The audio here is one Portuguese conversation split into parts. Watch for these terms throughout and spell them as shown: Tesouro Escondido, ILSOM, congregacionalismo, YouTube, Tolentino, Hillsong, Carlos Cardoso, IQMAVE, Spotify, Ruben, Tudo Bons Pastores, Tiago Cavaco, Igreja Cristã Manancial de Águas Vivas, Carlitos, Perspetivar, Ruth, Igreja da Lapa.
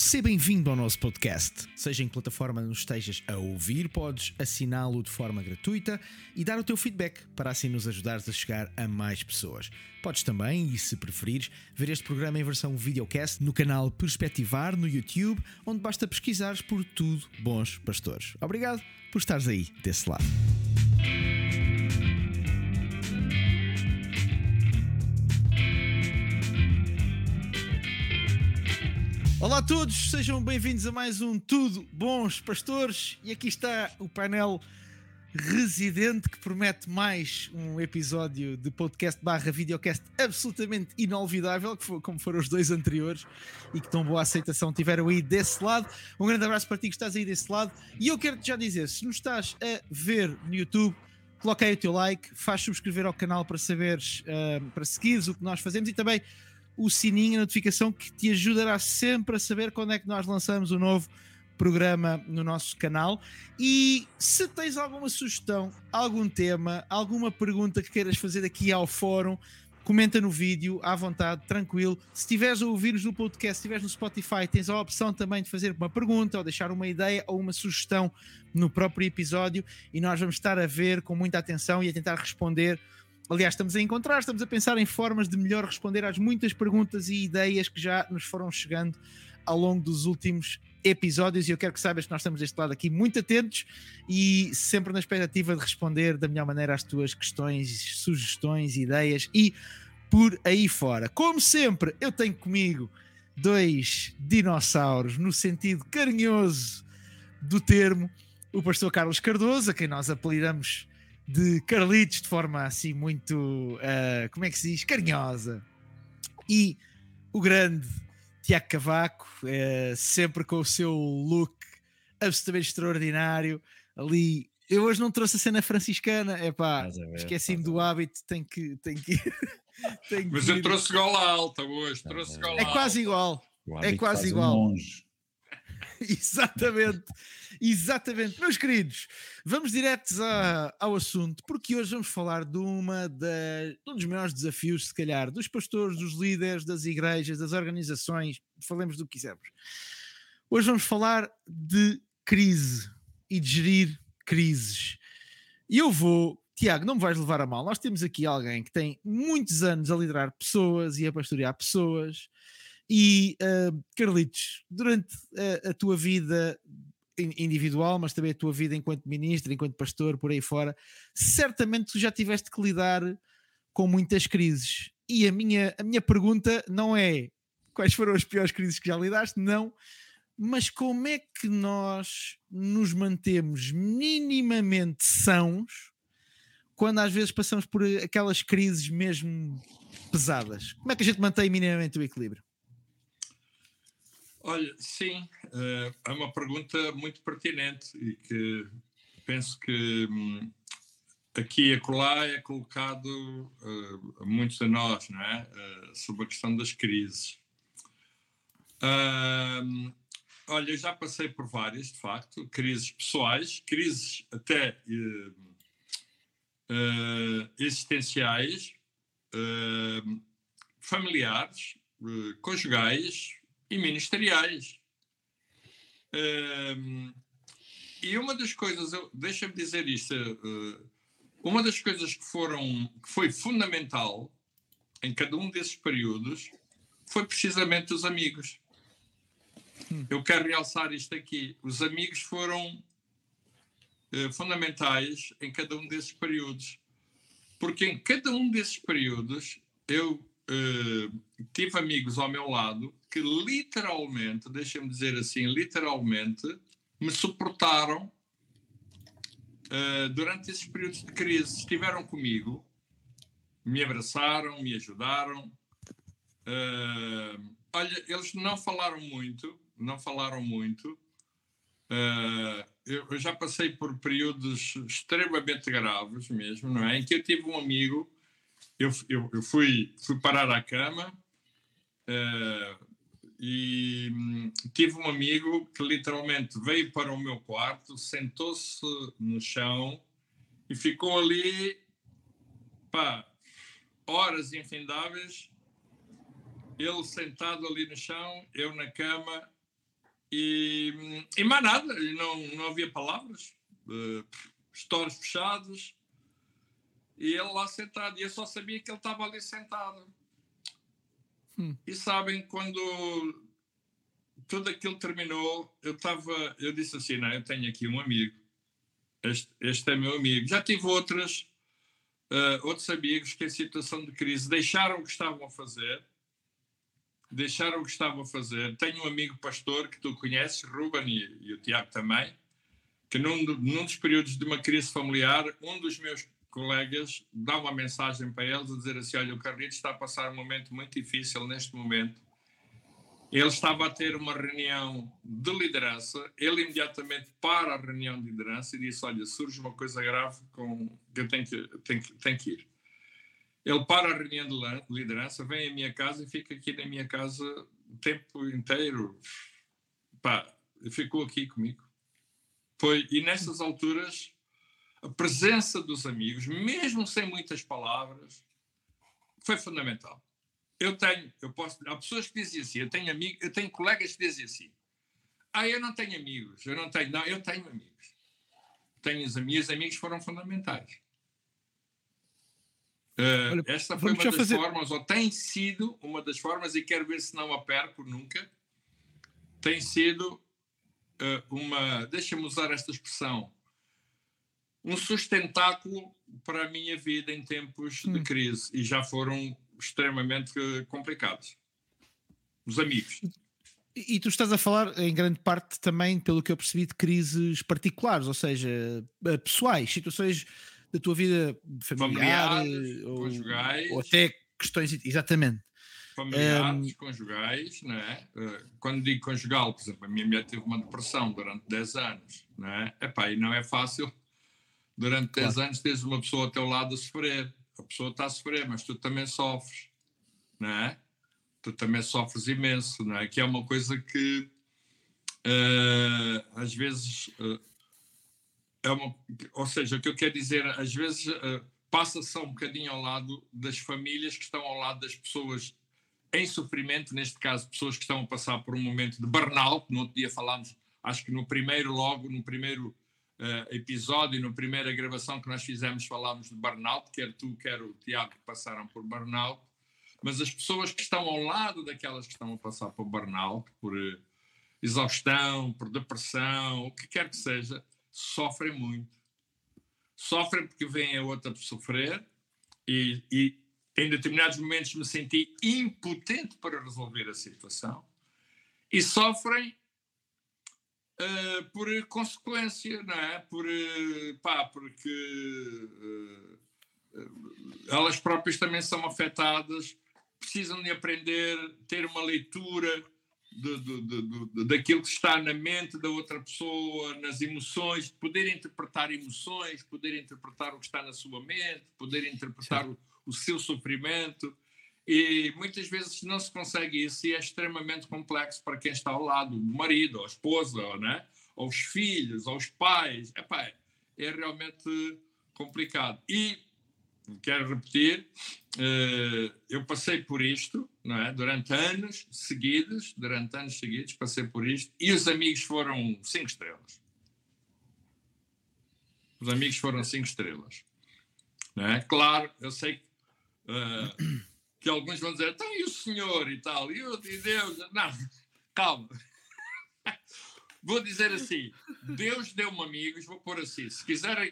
Seja bem-vindo ao nosso podcast. Seja em que plataforma nos estejas a ouvir, podes assiná-lo de forma gratuita e dar o teu feedback para assim nos ajudares a chegar a mais pessoas. Podes também, e se preferires, ver este programa em versão videocast no canal Perspetivar no YouTube, onde basta pesquisares por Tudo Bons Pastores. Obrigado por estares aí desse lado. Olá a todos, sejam bem-vindos a mais um Tudo Bons Pastores. E aqui está o painel residente que promete mais um episódio de podcast barra videocast absolutamente inolvidável, como foram os dois anteriores, e que tão boa aceitação tiveram aí desse lado. Um grande abraço para ti que estás aí desse lado. E eu quero-te já dizer, se nos estás a ver no YouTube, coloca aí o teu like, faz subscrever ao canal para saberes, para seguires o que nós fazemos, e também o sininho, a notificação, que te ajudará sempre a saber quando é que nós lançamos um novo programa no nosso canal. E se tens alguma sugestão, algum tema, alguma pergunta que queiras fazer aqui ao fórum, comenta no vídeo, à vontade, tranquilo. Se estiveres a ouvir-nos no podcast, se estiveres no Spotify, tens a opção também de fazer uma pergunta ou deixar uma ideia ou uma sugestão no próprio episódio, e nós vamos estar a ver com muita atenção e a tentar responder. Aliás, estamos a pensar em formas de melhor responder às muitas perguntas e ideias que já nos foram chegando ao longo dos últimos episódios, e eu quero que saibas que nós estamos deste lado aqui muito atentos e sempre na expectativa de responder da melhor maneira às tuas questões, sugestões, ideias e por aí fora. Como sempre, eu tenho comigo dois dinossauros, no sentido carinhoso do termo, o pastor Carlos Cardoso, a quem nós apelidamos de Carlitos, de forma assim muito, como é que se diz, carinhosa, e o grande Tiago Cavaco, sempre com o seu look absolutamente extraordinário, ali. Eu hoje não trouxe a cena franciscana, esqueci-me do hábito, tenho que... Mas eu trouxe gola alta hoje, É quase igual, Exatamente, meus queridos, vamos diretos ao assunto, porque hoje vamos falar de um dos maiores desafios, se calhar, dos pastores, dos líderes, das igrejas, das organizações, falemos do que quisermos. Hoje vamos falar de crise e de gerir crises. E eu vou, Tiago, não me vais levar a mal, nós temos aqui alguém que tem muitos anos a liderar pessoas e a pastorear pessoas. E, Carlitos, durante a tua vida individual, mas também a tua vida enquanto ministro, enquanto pastor, por aí fora, certamente tu já tiveste que lidar com muitas crises. E a minha pergunta não é quais foram as piores crises que já lidaste, não, mas como é que nós nos mantemos minimamente sãos quando às vezes passamos por aquelas crises mesmo pesadas? Como é que a gente mantém minimamente o equilíbrio? Olha, sim, é uma pergunta muito pertinente e que penso que aqui e acolá é colocado a muitos de nós, não é? Sobre a questão das crises. Olha, eu já passei por várias, de facto, crises pessoais, crises até existenciais, familiares, conjugais, e ministeriais. E uma das coisas, deixa-me dizer isto, uma das coisas que foi fundamental em cada um desses períodos foi precisamente os amigos. Eu quero realçar isto aqui. Os amigos foram fundamentais em cada um desses períodos. Porque em cada um desses períodos eu tive amigos ao meu lado que literalmente, deixa-me dizer assim, literalmente me suportaram durante esses períodos de crise. Estiveram comigo, me abraçaram, me ajudaram. Olha, eles não falaram muito. Eu já passei por períodos extremamente graves mesmo, não é? Em que eu tive um amigo. Eu fui parar à cama e tive um amigo que literalmente veio para o meu quarto, sentou-se no chão e ficou ali, horas infindáveis, ele sentado ali no chão, eu na cama, E mais nada, não havia palavras, stores fechados, e ele lá sentado, e eu só sabia que ele estava ali sentado. E sabem, quando tudo aquilo terminou, eu disse assim, não, eu tenho aqui um amigo, este é meu amigo. Já tive outros amigos que em situação de crise deixaram o que estavam a fazer, Tenho um amigo pastor que tu conheces, Ruben, e o Tiago também, que num dos períodos de uma crise familiar, um dos meus colegas dá uma mensagem para eles a dizer assim, olha, o Carlitos está a passar um momento muito difícil neste momento. Ele estava a ter uma reunião de liderança, ele imediatamente para a reunião de liderança e disse, olha, surge uma coisa grave que eu tenho que ir. Ele para a reunião de liderança, vem à minha casa e fica aqui na minha casa o tempo inteiro. Pá, ficou aqui comigo. Foi, e nessas alturas, a presença dos amigos, mesmo sem muitas palavras, foi fundamental. Há pessoas que dizem assim, eu tenho colegas que dizem assim, eu não tenho amigos, eu tenho amigos. Tenho os amigos, foram fundamentais. Olha, esta foi uma das formas, ou tem sido uma das formas, e quero ver se não a perco nunca, tem sido deixa-me usar esta expressão, um sustentáculo para a minha vida em tempos de crise, e já foram extremamente complicados, os amigos. E tu estás a falar, em grande parte também, pelo que eu percebi, de crises particulares, ou seja, pessoais, situações da tua vida familiar conjugais, ou até questões, exatamente. Familiares, conjugais, não é? Quando digo conjugal, por exemplo, a minha mulher teve uma depressão durante 10 anos, não é? Epá, e não é fácil, durante 10 anos tens uma pessoa ao teu lado a sofrer, a pessoa está a sofrer, mas tu também sofres, não é? Tu também sofres imenso, não é? Que é uma coisa que às vezes... ou seja, o que eu quero dizer, às vezes passa-se um bocadinho ao lado das famílias que estão ao lado das pessoas em sofrimento, neste caso pessoas que estão a passar por um momento de burnout. No outro dia falámos, acho que no primeiro episódio, na primeira gravação que nós fizemos, falámos de burnout, quer tu, quer o Tiago, que passaram por burnout. Mas as pessoas que estão ao lado daquelas que estão a passar por burnout, por exaustão, por depressão, o que quer que seja, sofrem muito. Sofrem porque vem a outra sofrer, e em determinados momentos me senti impotente para resolver a situação, e sofrem por consequência, não é? Porque elas próprias também são afetadas, precisam de aprender, ter uma leitura daquilo que está na mente da outra pessoa, nas emoções, poder interpretar emoções, poder interpretar o que está na sua mente, poder interpretar o seu sofrimento, e muitas vezes não se consegue isso, e é extremamente complexo para quem está ao lado, o marido, a esposa, ou, né? Aos filhos, aos pais. Epá, é realmente complicado. E quero repetir, eu passei por isto, não é? Durante anos seguidos passei por isto, e os amigos foram 5 estrelas. Os amigos foram 5 estrelas. Não é? Claro, eu sei que alguns vão dizer, então e o senhor e tal, e Deus... Não, calma. Vou dizer assim, Deus deu-me amigos, vou pôr assim, se quiserem,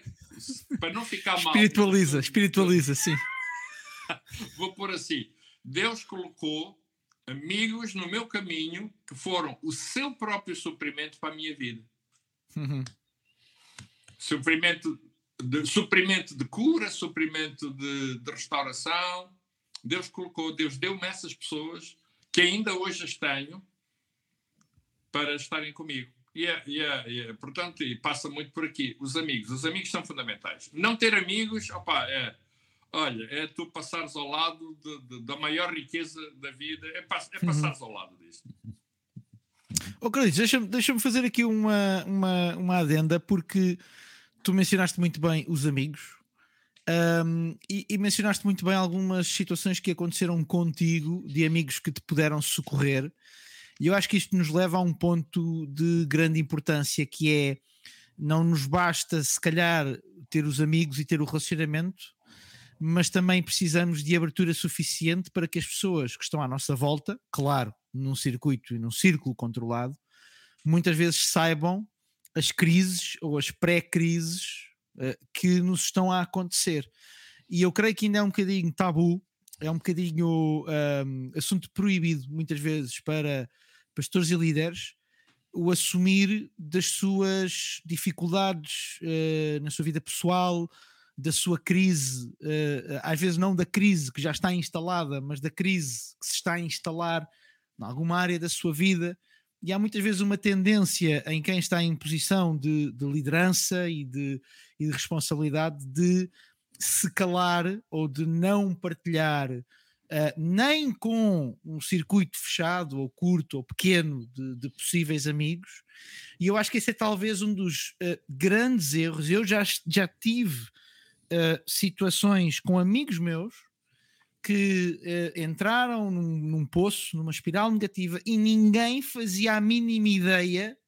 para não ficar mal... Espiritualiza, sim. Vou pôr assim, Deus colocou amigos no meu caminho que foram o seu próprio suprimento para a minha vida. Uhum. Suprimento de cura, suprimento de restauração. Deus deu-me essas pessoas que ainda hoje as tenho para estarem comigo. Portanto, e passa muito por aqui. Os amigos são fundamentais. Não ter amigos, é tu passares ao lado da maior riqueza da vida, passares ao lado disto. Carlitos, deixa-me fazer aqui uma adenda, porque tu mencionaste muito bem os amigos, e mencionaste muito bem algumas situações que aconteceram contigo, de amigos que te puderam socorrer. E eu acho que isto nos leva a um ponto de grande importância, que é, não nos basta se calhar ter os amigos e ter o relacionamento, mas também precisamos de abertura suficiente para que as pessoas que estão à nossa volta, claro, num circuito e num círculo controlado, muitas vezes saibam as crises ou as pré-crises que nos estão a acontecer. E eu creio que ainda é um bocadinho tabu, é um bocadinho assunto proibido muitas vezes para pastores e líderes, o assumir das suas dificuldades na sua vida pessoal, da sua crise, às vezes não da crise que já está instalada, mas da crise que se está a instalar em alguma área da sua vida. E há muitas vezes uma tendência em quem está em posição de liderança e de responsabilidade de se calar ou de não partilhar, nem com um circuito fechado ou curto ou pequeno de possíveis amigos. E eu acho que esse é talvez um dos grandes erros. Eu já tive situações com amigos meus que entraram num poço, numa espiral negativa, e ninguém fazia a mínima ideia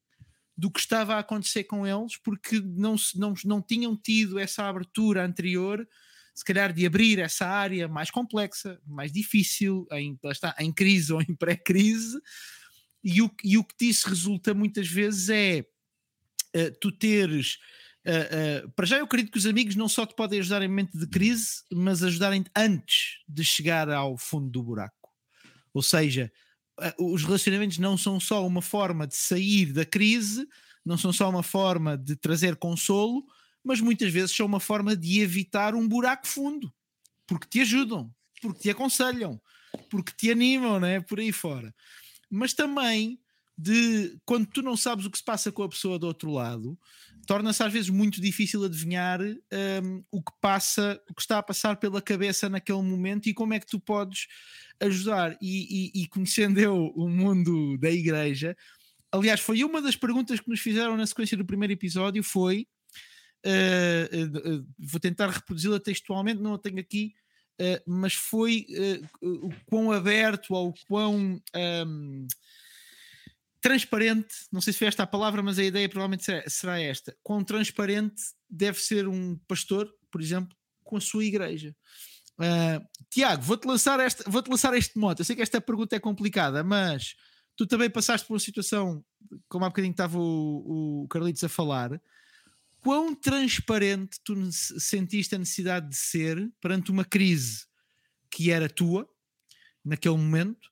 do que estava a acontecer com eles, porque não tinham tido essa abertura anterior, se calhar, de abrir essa área mais complexa, mais difícil, em crise ou em pré-crise. E o que disso resulta muitas vezes é tu teres... para já eu acredito que os amigos não só te podem ajudar em momento de crise, mas ajudarem-te antes de chegar ao fundo do buraco. Ou seja... Os relacionamentos não são só uma forma de sair da crise, não são só uma forma de trazer consolo, mas muitas vezes são uma forma de evitar um buraco fundo, porque te ajudam, porque te aconselham, porque te animam, né? Por aí fora. Mas também, quando tu não sabes o que se passa com a pessoa do outro lado, torna-se às vezes muito difícil adivinhar o que está a passar pela cabeça naquele momento e como é que tu podes ajudar. E conhecendo eu o mundo da igreja, aliás, foi uma das perguntas que nos fizeram na sequência do primeiro episódio, foi vou tentar reproduzi-la textualmente, não a tenho aqui, mas foi o quão aberto ou o quão transparente, não sei se foi esta a palavra, mas a ideia provavelmente será esta, quão transparente deve ser um pastor, por exemplo, com a sua igreja. Tiago, vou-te lançar este mote. Eu sei que esta pergunta é complicada, mas tu também passaste por uma situação, como há bocadinho estava o Carlitos a falar, quão transparente tu sentiste a necessidade de ser perante uma crise que era tua naquele momento,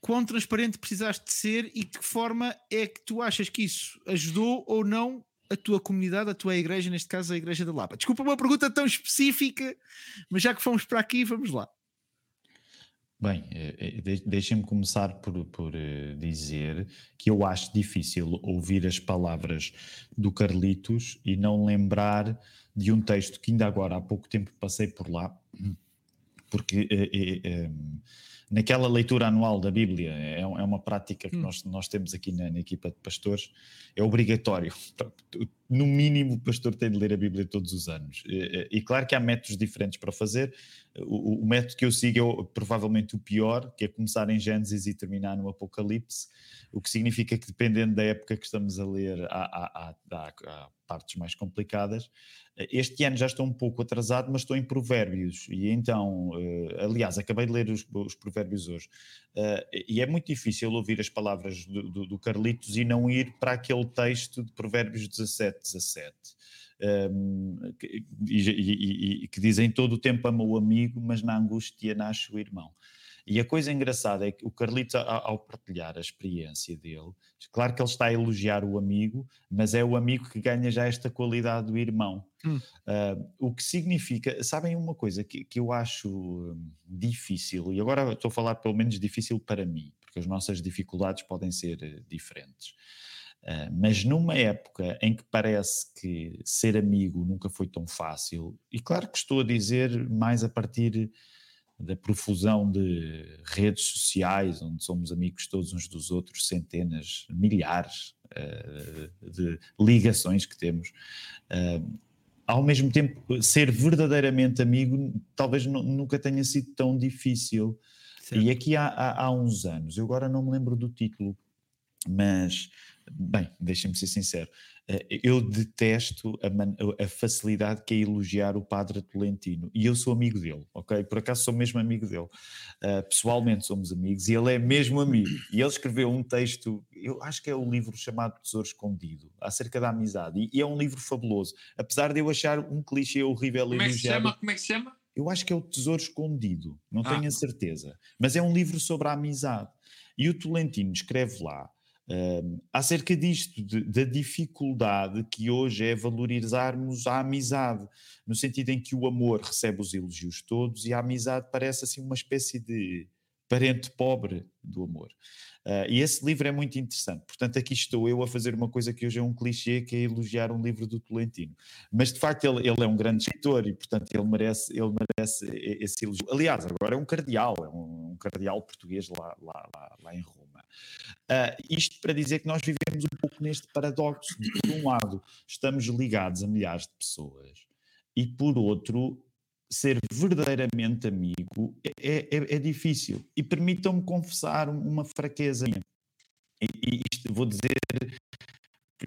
quão transparente precisaste de ser e de que forma é que tu achas que isso ajudou ou não a tua comunidade, a tua igreja, neste caso a Igreja da Lapa? Desculpa uma pergunta tão específica, mas já que fomos para aqui, vamos lá. Bem, deixem-me começar por dizer que eu acho difícil ouvir as palavras do Carlitos e não lembrar de um texto que ainda agora há pouco tempo passei por lá, porque... naquela leitura anual da Bíblia, é uma prática que nós temos aqui na equipa de pastores, é obrigatório. No mínimo, o pastor tem de ler a Bíblia todos os anos. E claro que há métodos diferentes para fazer. O método que eu sigo é provavelmente o pior, que é começar em Gênesis e terminar no Apocalipse, o que significa que, dependendo da época que estamos a ler, há partes mais complicadas. Este ano já estou um pouco atrasado, mas estou em Provérbios, e então, aliás, acabei de ler os Provérbios hoje, e é muito difícil ouvir as palavras do Carlitos e não ir para aquele texto de Provérbios 17, que diz: em todo o tempo ama o amigo, mas na angústia nasce o irmão. E a coisa engraçada é que o Carlitos, ao partilhar a experiência dele, claro que ele está a elogiar o amigo, mas é o amigo que ganha já esta qualidade do irmão. O que significa... Sabem uma coisa que eu acho difícil, e agora estou a falar pelo menos difícil para mim, porque as nossas dificuldades podem ser diferentes. Mas numa época em que parece que ser amigo nunca foi tão fácil, e claro que estou a dizer mais a partir... da profusão de redes sociais, onde somos amigos todos uns dos outros, centenas, milhares de ligações que temos. Ao mesmo tempo, ser verdadeiramente amigo talvez nunca tenha sido tão difícil. Certo. E aqui há uns anos, eu agora não me lembro do título, mas, bem, deixem-me ser sincero, eu detesto a facilidade que é elogiar o padre Tolentino, e eu sou amigo dele, ok? Por acaso sou mesmo amigo dele, pessoalmente somos amigos, e ele é mesmo amigo, e ele escreveu um texto, eu acho que é o livro chamado Tesouro Escondido, acerca da amizade, e é um livro fabuloso, apesar de eu achar um clichê horrível. Como é que se chama? Eu acho que é o Tesouro Escondido, não tenho a certeza, mas é um livro sobre a amizade, e o Tolentino escreve lá, acerca disto, da dificuldade que hoje é valorizarmos a amizade, no sentido em que o amor recebe os elogios todos e a amizade parece assim uma espécie de parente pobre do amor. E esse livro é muito interessante, portanto aqui estou eu a fazer uma coisa que hoje é um clichê, que é elogiar um livro do Tolentino, mas de facto ele é um grande escritor e portanto ele merece esse elogio. Aliás, agora é um cardeal, português lá em Roma. Isto para dizer que nós vivemos um pouco neste paradoxo de, por um lado, estamos ligados a milhares de pessoas e, por outro, ser verdadeiramente amigo é difícil. E permitam-me confessar uma fraqueza minha. E isto vou dizer,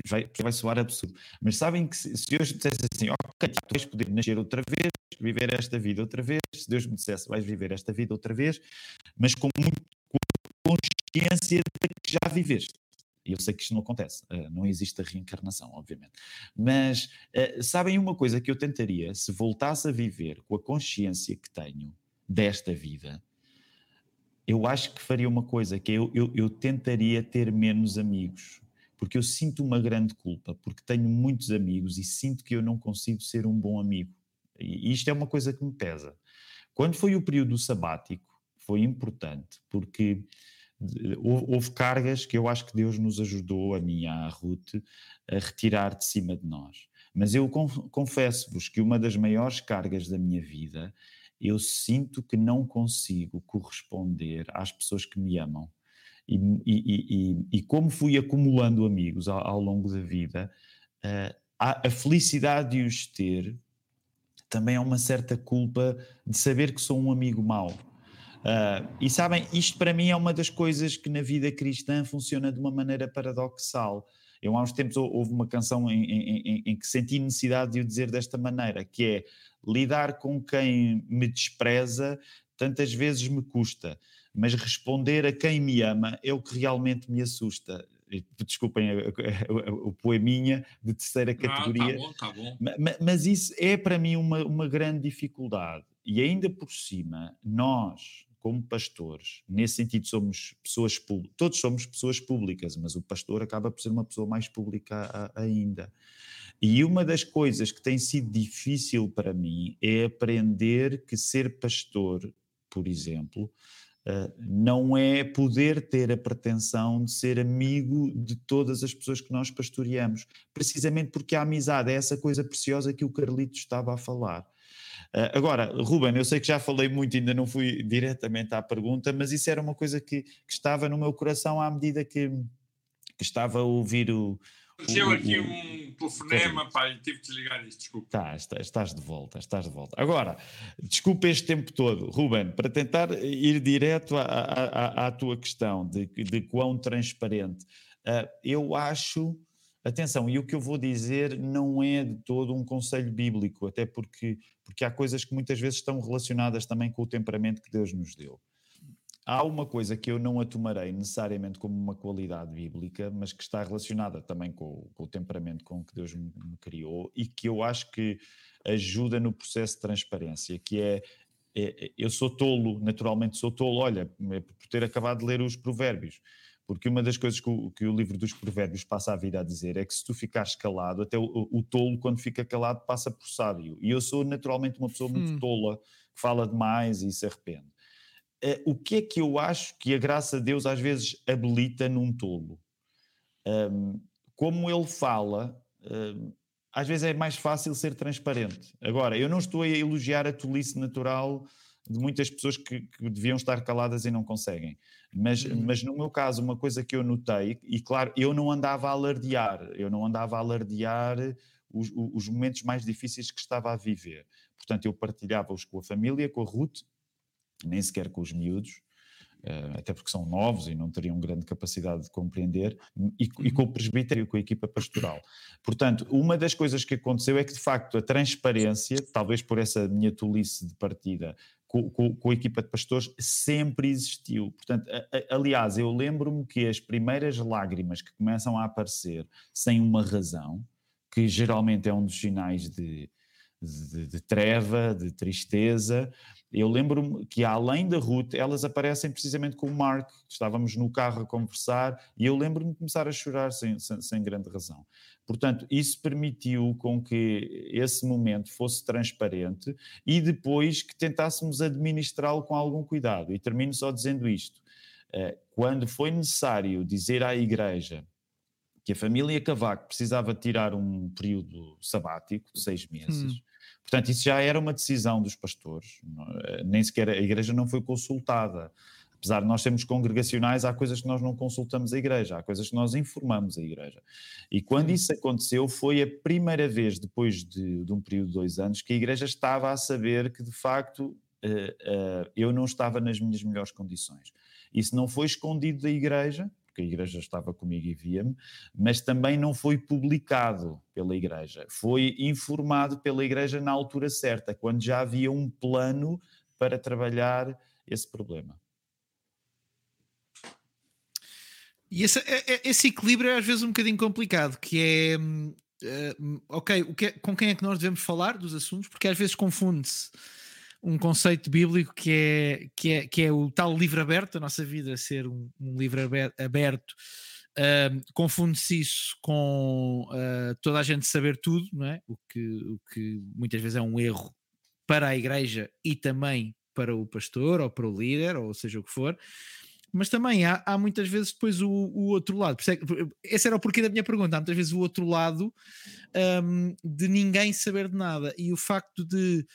vai soar absurdo, mas sabem que se Deus me dissesse assim, ok, tu vais poder nascer outra vez, viver esta vida outra vez, se Deus me dissesse, vais viver esta vida outra vez, mas com muita consciência de que já viveste. E eu sei que isto não acontece, não existe a reencarnação, obviamente. Mas sabem uma coisa que eu tentaria, se voltasse a viver com a consciência que tenho desta vida, eu acho que faria uma coisa, que eu tentaria ter menos amigos, porque eu sinto uma grande culpa, porque tenho muitos amigos e sinto que eu não consigo ser um bom amigo. E isto é uma coisa que me pesa. Quando foi o período sabático, foi importante, porque... Houve cargas que eu acho que Deus nos ajudou, a mim e à Ruth, a retirar de cima de nós. Mas eu confesso-vos que uma das maiores cargas da minha vida, eu sinto que não consigo corresponder às pessoas que me amam. E como fui acumulando amigos ao longo da vida, a felicidade de os ter também é uma certa culpa de saber que sou um amigo mau. E sabem, isto para mim é uma das coisas que na vida cristã funciona de uma maneira paradoxal. Eu há uns tempos houve uma canção em que senti necessidade de o dizer desta maneira, que é: lidar com quem me despreza tantas vezes me custa, mas responder a quem me ama é o que realmente me assusta. Desculpem o poeminha de terceira categoria. Tá bom. Mas isso é para mim uma grande dificuldade. E ainda por cima, nós, como pastores, nesse sentido somos pessoas públicas, todos somos pessoas públicas, mas o pastor acaba por ser uma pessoa mais pública ainda. E uma das coisas que tem sido difícil para mim é aprender que ser pastor, por exemplo, não é poder ter a pretensão de ser amigo de todas as pessoas que nós pastoreamos, precisamente porque a amizade é essa coisa preciosa que o Carlitos estava a falar. Agora, Ruben, eu sei que já falei muito, ainda não fui diretamente à pergunta, mas isso era uma coisa que estava no meu coração à medida que estava a ouvir o... Aconteceu aqui um telefonema, pai, tive de desligar isto, desculpa. Estás de volta. Agora, desculpa este tempo todo, Ruben, para tentar ir direto à tua questão de quão transparente, eu acho... Atenção, e o que eu vou dizer não é de todo um conselho bíblico, até porque há coisas que muitas vezes estão relacionadas também com o temperamento que Deus nos deu. Há uma coisa que eu não a tomarei necessariamente como uma qualidade bíblica, mas que está relacionada também com o temperamento com que Deus me criou e que eu acho que ajuda no processo de transparência, que é... Eu sou tolo, naturalmente sou tolo, olha, por ter acabado de ler os provérbios. Porque uma das coisas que o livro dos provérbios passa a vida a dizer é que se tu ficares calado, até o tolo quando fica calado passa por sábio. E eu sou naturalmente uma pessoa muito tola, que fala demais e se arrepende. O que é que eu acho que a graça de Deus às vezes habilita num tolo? Como ele fala, às vezes é mais fácil ser transparente. Agora, eu não estou a elogiar a tolice natural de muitas pessoas que deviam estar caladas e não conseguem. Mas no meu caso, uma coisa que eu notei, e claro, eu não andava a alardear os momentos mais difíceis que estava a viver. Portanto, eu partilhava-os com a família, com a Ruth, nem sequer com os miúdos, até porque são novos e não teriam grande capacidade de compreender, e com o presbítero e com a equipa pastoral. Portanto, uma das coisas que aconteceu é que, de facto, a transparência, talvez por essa minha tolice de partida, com a equipa de pastores, sempre existiu. Portanto, aliás, eu lembro-me que as primeiras lágrimas que começam a aparecer sem uma razão, que geralmente é um dos sinais de treva, de tristeza, eu lembro-me que, além da Ruth, elas aparecem precisamente com o Mark. Estávamos no carro a conversar e eu lembro-me de começar a chorar sem grande razão. Portanto, isso permitiu com que esse momento fosse transparente e depois que tentássemos administrá-lo com algum cuidado. E termino só dizendo isto. Quando foi necessário dizer à Igreja que a família Cavaco precisava tirar um período sabático de 6 meses, portanto, isso já era uma decisão dos pastores, nem sequer a Igreja não foi consultada. Apesar de nós sermos congregacionais, há coisas que nós não consultamos a Igreja, há coisas que nós informamos a Igreja. E quando isso aconteceu, foi a primeira vez, depois de um período de 2 anos, que a Igreja estava a saber que, de facto, eu não estava nas minhas melhores condições. Isso não foi escondido da Igreja, porque a Igreja estava comigo e via-me, mas também não foi publicado pela Igreja. Foi informado pela Igreja na altura certa, quando já havia um plano para trabalhar esse problema. E esse equilíbrio é às vezes um bocadinho complicado, que é, com quem é que nós devemos falar dos assuntos, porque às vezes confunde-se um conceito bíblico que é o tal livro aberto, a nossa vida ser um livro aberto, confunde-se isso com toda a gente saber tudo, não é? O que muitas vezes é um erro para a Igreja e também para o pastor ou para o líder, ou seja o que for. Mas também há muitas vezes depois o outro lado. Esse era o porquê da minha pergunta. Há muitas vezes o outro lado de ninguém saber de nada. E o facto de...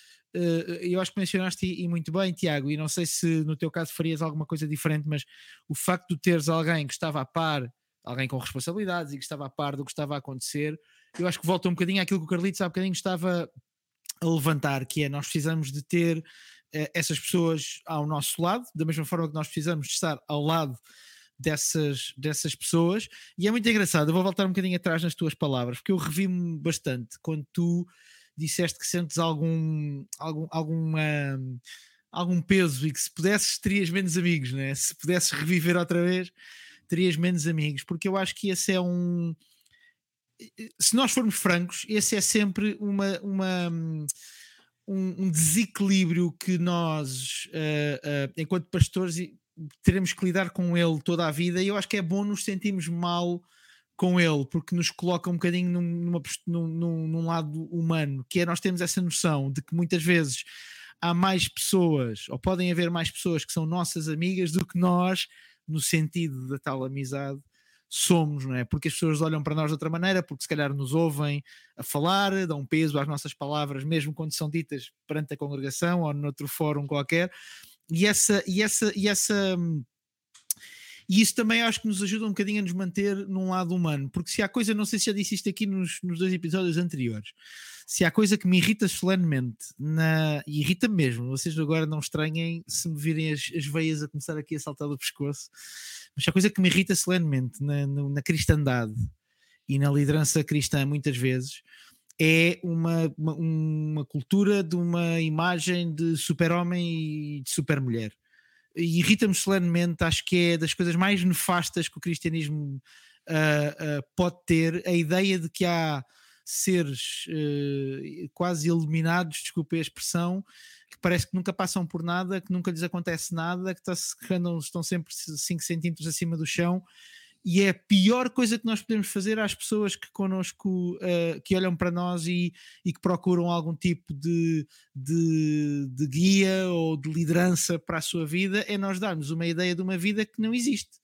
eu acho que mencionaste e muito bem, Tiago, e não sei se no teu caso farias alguma coisa diferente, mas o facto de teres alguém que estava a par, alguém com responsabilidades e que estava a par do que estava a acontecer, eu acho que volta um bocadinho àquilo que o Carlitos há bocadinho estava a levantar, que é nós precisamos de ter essas pessoas ao nosso lado, da mesma forma que nós precisamos de estar ao lado dessas pessoas. E é muito engraçado, eu vou voltar um bocadinho atrás nas tuas palavras, porque eu revi-me bastante quando tu disseste que sentes algum peso e que se pudesses terias menos amigos, né? Se pudesses reviver outra vez terias menos amigos, porque eu acho que esse é um... Se nós formos francos, esse é sempre um desequilíbrio que nós, enquanto pastores, teremos que lidar com ele toda a vida, e eu acho que é bom nos sentirmos mal com ele, porque nos coloca um bocadinho num lado humano, que é nós temos essa noção de que muitas vezes há mais pessoas, ou podem haver mais pessoas que são nossas amigas do que nós, no sentido da tal amizade, somos, não é? Porque as pessoas olham para nós de outra maneira, porque se calhar nos ouvem a falar, dão peso às nossas palavras, mesmo quando são ditas perante a congregação ou noutro fórum qualquer, e isso também acho que nos ajuda um bocadinho a nos manter num lado humano, porque se há coisa, não sei se já disse isto aqui nos 2 episódios anteriores, se há coisa que me irrita solenemente, e irrita-me mesmo, vocês agora não estranhem se me virem as veias a começar aqui a saltar do pescoço, mas há coisa que me irrita solenemente na cristandade e na liderança cristã muitas vezes, é uma cultura de uma imagem de super-homem e de super-mulher. Irrita-me solenemente, acho que é das coisas mais nefastas que o cristianismo pode ter, a ideia de que há seres quase iluminados, desculpem a expressão, que parece que nunca passam por nada, que nunca lhes acontece nada, que estão sempre 5 centímetros acima do chão, e é a pior coisa que nós podemos fazer às pessoas que connosco, que olham para nós e que procuram algum tipo de guia ou de liderança para a sua vida, é nós darmos uma ideia de uma vida que não existe,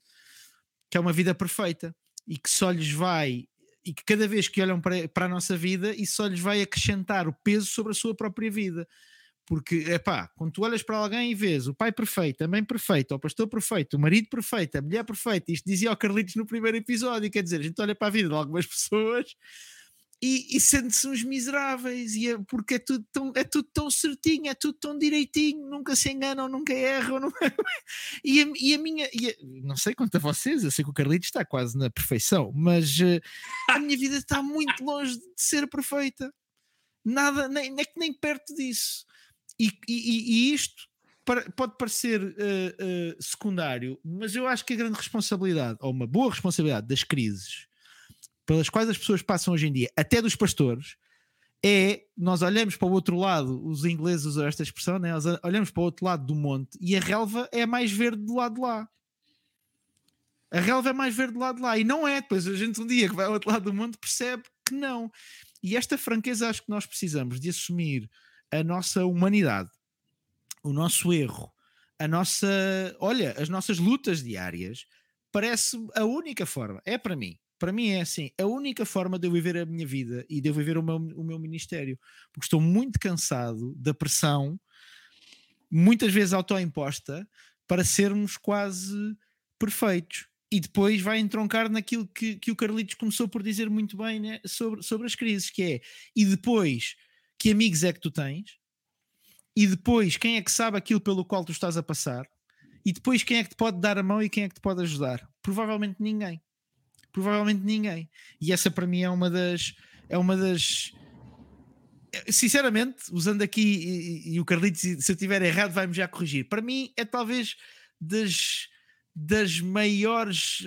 que é uma vida perfeita e que só lhes vai, e que cada vez que olham para a nossa vida e só lhes vai acrescentar o peso sobre a sua própria vida. Porque, quando tu olhas para alguém e vês o pai perfeito, a mãe perfeita, o pastor perfeito, o marido perfeito, a mulher perfeita, isto dizia o Carlitos no primeiro episódio, quer dizer, a gente olha para a vida de algumas pessoas e sente-se uns miseráveis, e porque é tudo tão certinho, é tudo tão direitinho, nunca se enganam, nunca erram, não sei quanto a vocês, eu sei que o Carlitos está quase na perfeição, mas a minha vida está muito longe de ser perfeita, nada, nem perto disso, e isto pode parecer secundário, mas eu acho que a grande responsabilidade, ou uma boa responsabilidade das crises pelas quais as pessoas passam hoje em dia, até dos pastores, é nós olhamos para o outro lado, os ingleses usam esta expressão, né? Nós olhamos para o outro lado do monte e a relva é mais verde do lado de lá. A relva é mais verde do lado de lá e não é. Depois a gente um dia que vai ao outro lado do monte percebe que não. E esta franqueza acho que nós precisamos de assumir a nossa humanidade, o nosso erro, as nossas lutas diárias, parece a única forma, é para mim. Para mim é assim, a única forma de eu viver a minha vida e de eu viver o meu ministério, porque estou muito cansado da pressão, muitas vezes autoimposta, para sermos quase perfeitos. E depois vai entroncar naquilo que o Carlitos começou por dizer muito bem, né? sobre as crises, que é, e depois, que amigos é que tu tens? E depois, quem é que sabe aquilo pelo qual tu estás a passar? E depois, quem é que te pode dar a mão e quem é que te pode ajudar? Provavelmente ninguém. E essa para mim é uma das sinceramente, usando aqui, e o Carlitos, se eu estiver errado vai-me já corrigir, para mim é talvez das maiores,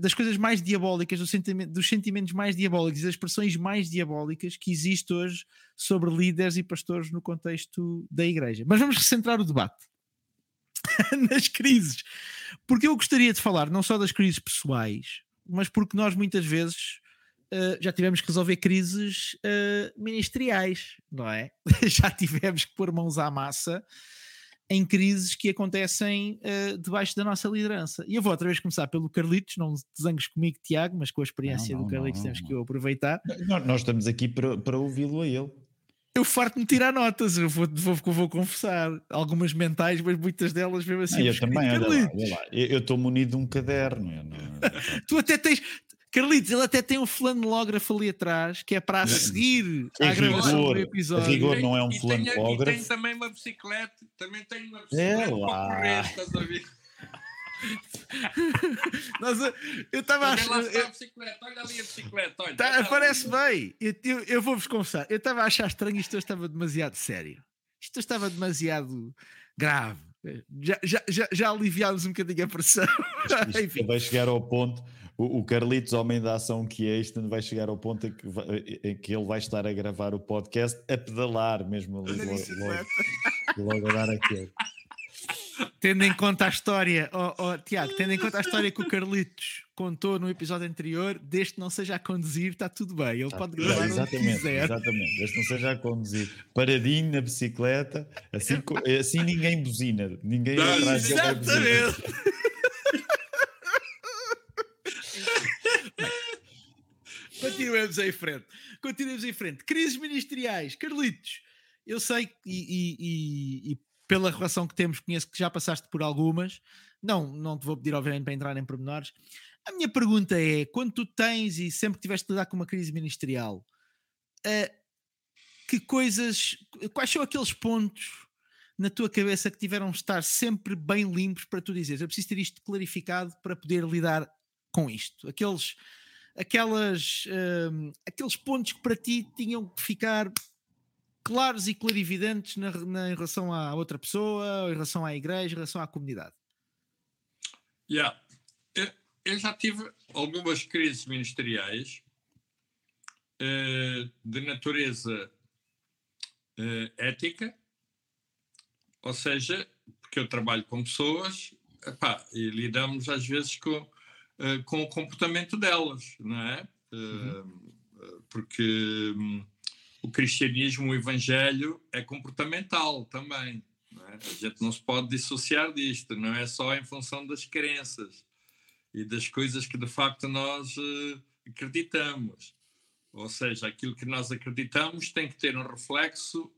das coisas mais diabólicas, dos sentimentos mais diabólicos, das expressões mais diabólicas que existe hoje sobre líderes e pastores no contexto da igreja. Mas vamos recentrar o debate nas crises, porque eu gostaria de falar não só das crises pessoais, mas porque nós muitas vezes já tivemos que resolver crises ministeriais, não é? Já tivemos que pôr mãos à massa em crises que acontecem debaixo da nossa liderança. E eu vou outra vez começar pelo Carlitos, não te zangues comigo, Tiago, mas com a experiência do Carlitos temos que eu aproveitar. Nós estamos aqui para ouvi-lo a ele. Eu farto-me tirar notas, eu vou confessar, algumas mentais, mas muitas delas mesmo assim. Eu também, olha lá. Eu estou munido de um caderno. Tu até tens, Carlitos, ele até tem um flanelógrafo ali atrás, que é para a seguir à gravação do episódio. Rigor não é um flanelógrafo. E tem também uma bicicleta, para correr, estás a ver? Nossa, eu estava a achar. Olha ali a bicicleta, olha. Tá, parece bem. Eu vou-vos confessar. Eu estava a achar estranho, isto estava demasiado sério. Isto estava demasiado grave. Já aliviámos um bocadinho a pressão. Isto vai chegar ao ponto. O Carlitos, homem da ação que é, isto vai chegar ao ponto em que ele vai estar a gravar o podcast a pedalar mesmo ali logo a dar aquilo. Tendo em conta a história, Tiago, tendo em conta a história que o Carlitos contou no episódio anterior, desde que não seja a conduzir, está tudo bem. Ele pode gravar o que quiser. Exatamente, desde que não seja a conduzir. Paradinho na bicicleta, assim ninguém buzina. Ninguém vai atrás dele. Exatamente. Continuemos em frente. Crises ministeriais. Carlitos, eu sei que... pela relação que temos, conheço que já passaste por algumas, não te vou pedir obviamente para entrar em pormenores. A minha pergunta é, quando tu tens e sempre que tiveste de lidar com uma crise ministerial, quais são aqueles pontos na tua cabeça que tiveram de estar sempre bem limpos para tu dizeres, eu preciso ter isto clarificado para poder lidar com isto? Aqueles pontos que para ti tinham que ficar... claros e clarividentes em relação à outra pessoa, em relação à igreja, em relação à comunidade. Eu já tive algumas crises ministeriais de natureza ética, ou seja, porque eu trabalho com pessoas e lidamos às vezes com o comportamento delas, não é? Porque... o cristianismo, o evangelho é comportamental também, não é? A gente não se pode dissociar disto, não é só em função das crenças e das coisas que de facto nós acreditamos, ou seja, aquilo que nós acreditamos tem que ter um reflexo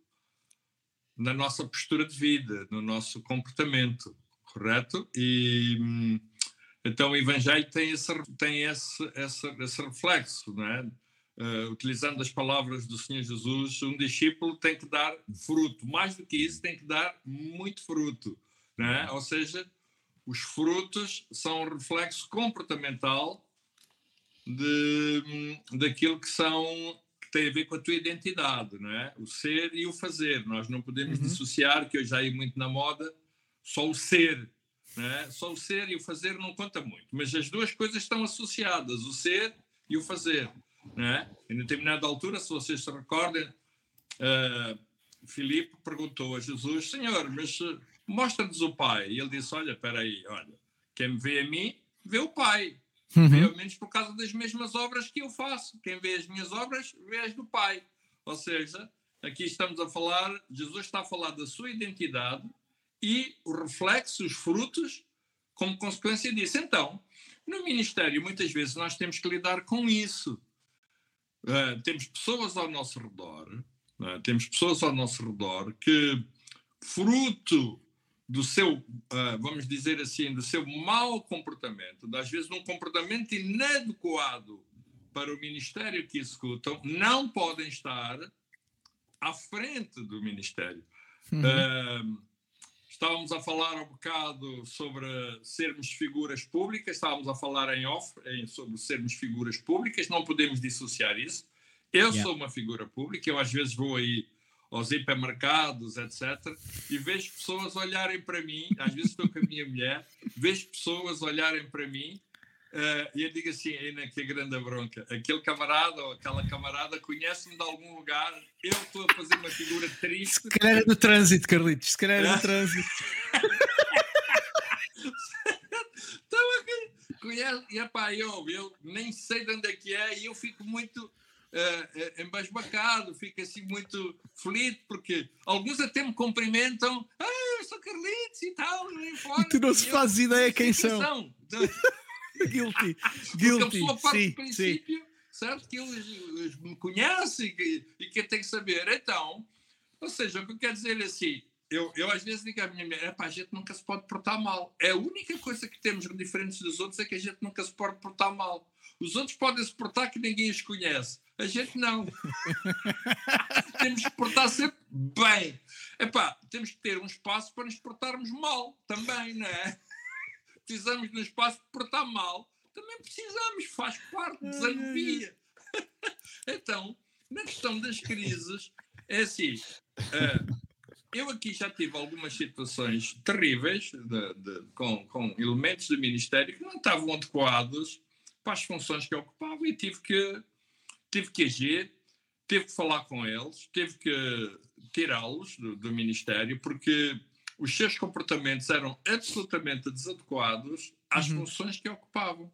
na nossa postura de vida, no nosso comportamento, correto? E então o evangelho tem esse reflexo, não é? utilizando as palavras do Senhor Jesus, um discípulo tem que dar fruto. Mais do que isso, tem que dar muito fruto, né? Ou seja, os frutos são um reflexo comportamental daquilo que são... tem a ver com a tua identidade, não é? O ser e o fazer. Nós não podemos dissociar, que hoje há aí muito na moda, só o ser, não é? Só o ser e o fazer não conta muito, mas as duas coisas estão associadas, o ser e o fazer, não é? Em determinada altura, se vocês se recordem, Filipe perguntou a Jesus: Senhor, mas mostra-nos o Pai. E ele disse: olha, espera aí, olha, quem me vê a mim, vê o Pai. Pelo menos por causa das mesmas obras que eu faço. Quem vê as minhas obras, vê as do Pai. Ou seja, aqui estamos a falar, Jesus está a falar da sua identidade e o reflexo, os frutos, como consequência disso. Então, no ministério, muitas vezes nós temos que lidar com isso. Temos pessoas ao nosso redor, que fruto do seu, vamos dizer assim, do seu mau comportamento, às vezes de um comportamento inadequado para o ministério que executam, não podem estar à frente do ministério. Estávamos a falar um bocado sobre sermos figuras públicas, estávamos a falar em off sobre sermos figuras públicas, não podemos dissociar isso. Eu sou uma figura pública, eu às vezes vou aí aos hipermercados, etc., e vejo pessoas olharem para mim, às vezes estou com a minha mulher, vejo pessoas olharem para mim, e eu digo assim: que grande bronca, aquele camarada ou aquela camarada conhece-me de algum lugar, eu estou a fazer uma figura triste. Se calhar é do trânsito, Carlitos, se calhar é do trânsito. E epá, eu nem sei de onde é que é, e eu fico muito... embasbacado, fica assim muito feliz, porque alguns até me cumprimentam: eu sou Carlitos e tal, nem fora. E tu não se faz ideia quem são. Guilty. Porque a pessoa parte do princípio, certo, que eles me conhecem e que tem que saber. Então, ou seja, o que eu quero dizer é assim: eu às vezes digo à minha mulher: a gente nunca se pode portar mal. É a única coisa que temos diferentes dos outros, é que a gente nunca se pode portar mal. Os outros podem se portar que ninguém os conhece. A gente não. Temos que portar sempre bem. Epá, temos que ter um espaço para nos portarmos mal também, não é? Precisamos de um espaço para portar mal. Também precisamos, faz parte, desafia. Então, na questão das crises, é assim. Eu aqui já tive algumas situações terríveis com elementos do Ministério que não estavam adequados para as funções que eu ocupava, e tive que agir, tive que falar com eles, tive que tirá-los do ministério, porque os seus comportamentos eram absolutamente desadequados às funções que ocupavam.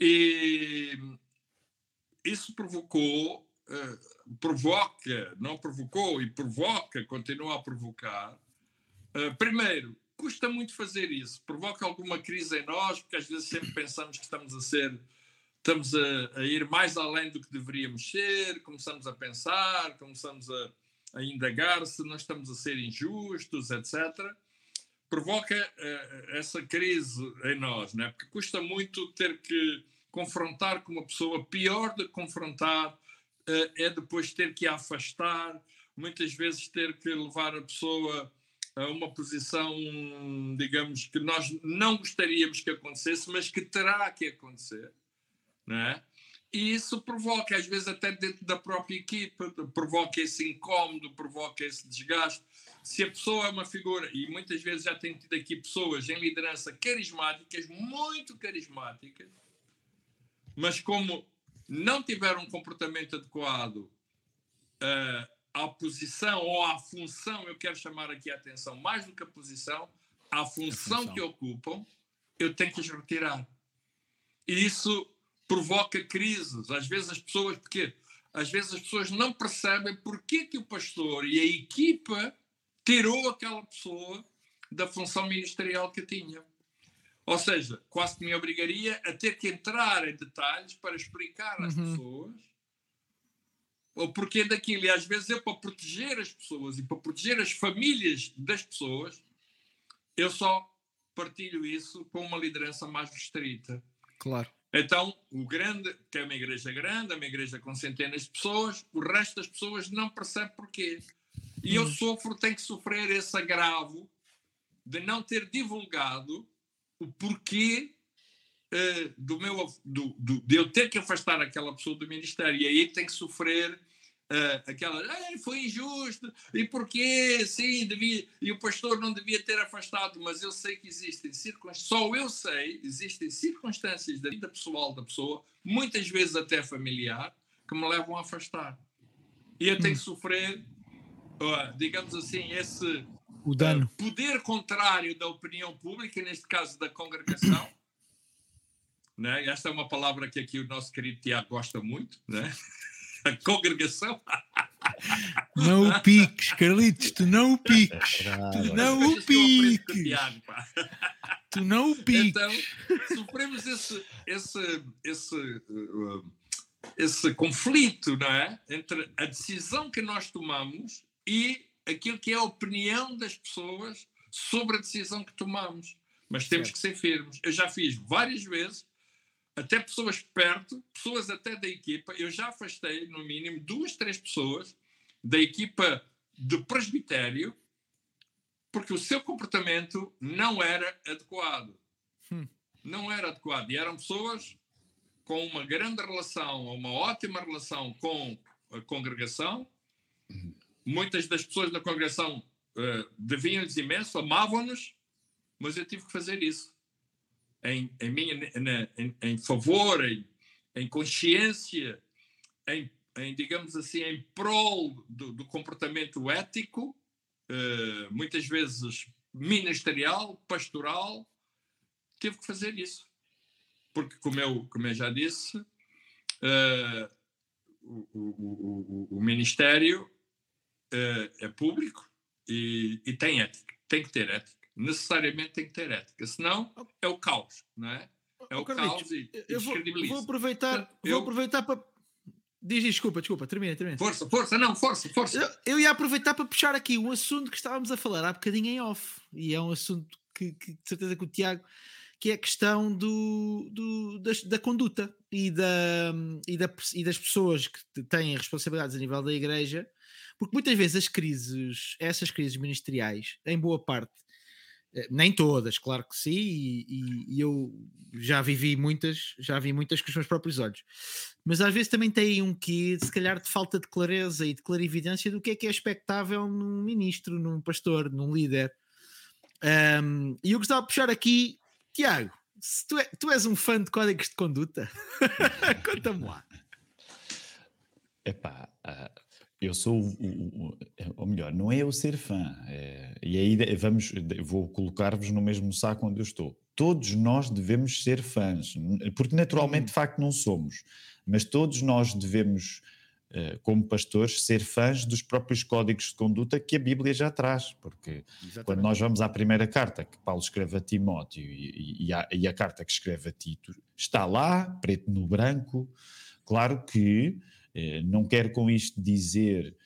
E isso continua a provocar. Primeiro, custa muito fazer isso, provoca alguma crise em nós, porque às vezes sempre pensamos que estamos a ir mais além do que deveríamos ser, começamos a pensar, começamos a indagar se nós estamos a ser injustos, etc. Provoca essa crise em nós, né? Porque custa muito ter que confrontar com uma pessoa. Pior de confrontar é depois ter que afastar, muitas vezes ter que levar a pessoa a uma posição, digamos, que nós não gostaríamos que acontecesse, mas que terá que acontecer. Não é? E isso provoca, às vezes até dentro da própria equipa, provoca esse incómodo, provoca esse desgaste. Se a pessoa é uma figura, e muitas vezes já tenho tido aqui pessoas em liderança carismáticas, muito carismáticas, mas como não tiveram um comportamento adequado à posição ou à função, eu quero chamar aqui a atenção, mais do que a posição, à função que ocupam, eu tenho que os retirar. E isso provoca crises, às vezes as pessoas, porque às vezes as pessoas não percebem porque que o pastor e a equipa tirou aquela pessoa da função ministerial que tinha. Ou seja, quase que me obrigaria a ter que entrar em detalhes para explicar às pessoas o porquê daquilo. E às vezes eu, para proteger as pessoas e para proteger as famílias das pessoas, eu só partilho isso com uma liderança mais restrita. Claro. Então, o grande, que é uma igreja grande, uma igreja com centenas de pessoas, o resto das pessoas não percebe porquê. E eu sofro, tenho que sofrer esse agravo de não ter divulgado o porquê de eu ter que afastar aquela pessoa do ministério. E aí tem que sofrer aquela... foi injusto, e porquê? Sim, devia... E o pastor não devia ter afastado, mas eu sei que existem circunstâncias... Só eu sei, existem circunstâncias da vida pessoal da pessoa, muitas vezes até familiar, que me levam a afastar. E eu tenho que sofrer, digamos assim, esse o dano. Poder contrário da opinião pública, neste caso da congregação. Né? Esta é uma palavra que aqui o nosso querido Tiago gosta muito, né? A congregação. Não o piques, Carlitos, tu não o piques. Tu não o piques. Tiago, tu não o piques. Então, sofremos esse conflito, não é? Entre a decisão que nós tomamos e aquilo que é a opinião das pessoas sobre a decisão que tomamos. Mas temos que ser firmes. Eu já fiz várias vezes, até pessoas perto, pessoas até da equipa. Eu já afastei, no mínimo, 2-3 pessoas da equipa de presbitério porque o seu comportamento não era adequado. Não era adequado. E eram pessoas com uma grande relação, uma ótima relação com a congregação. Muitas das pessoas da congregação deviam-lhes imenso, amavam-nos, mas eu tive que fazer isso. Em favor, em consciência, digamos assim, em prol do comportamento ético, muitas vezes ministerial, pastoral, tive que fazer isso. Porque, como eu já disse, o ministério é público e tem ética, tem que ter ética. Necessariamente tem que ter ética, senão é o caos, não é? É o caos e descredibiliza. Vou aproveitar para... Desculpa, termina. Força. Eu ia aproveitar para puxar aqui um assunto que estávamos a falar há bocadinho em off, e é um assunto que de certeza que o Tiago, que é a questão da conduta e das pessoas que têm responsabilidades a nível da igreja, porque muitas vezes essas crises ministeriais, em boa parte, nem todas, claro que sim, e eu já vi muitas com os meus próprios olhos. Mas às vezes também tem um quê, se calhar, de falta de clareza e de clarividência do que é expectável num ministro, num pastor, num líder. E eu gostava de puxar aqui, Tiago, se tu és um fã de códigos de conduta, conta-me lá. Epá... Eu sou, ou melhor, não é eu ser fã, e aí vou colocar-vos no mesmo saco onde eu estou. Todos nós devemos ser fãs, porque naturalmente de facto não somos, mas todos nós devemos, como pastores, ser fãs dos próprios códigos de conduta que a Bíblia já traz, porque quando nós vamos à primeira carta que Paulo escreve a Timóteo e a carta que escreve a Tito, está lá, preto no branco, claro que... Não quero com isto dizer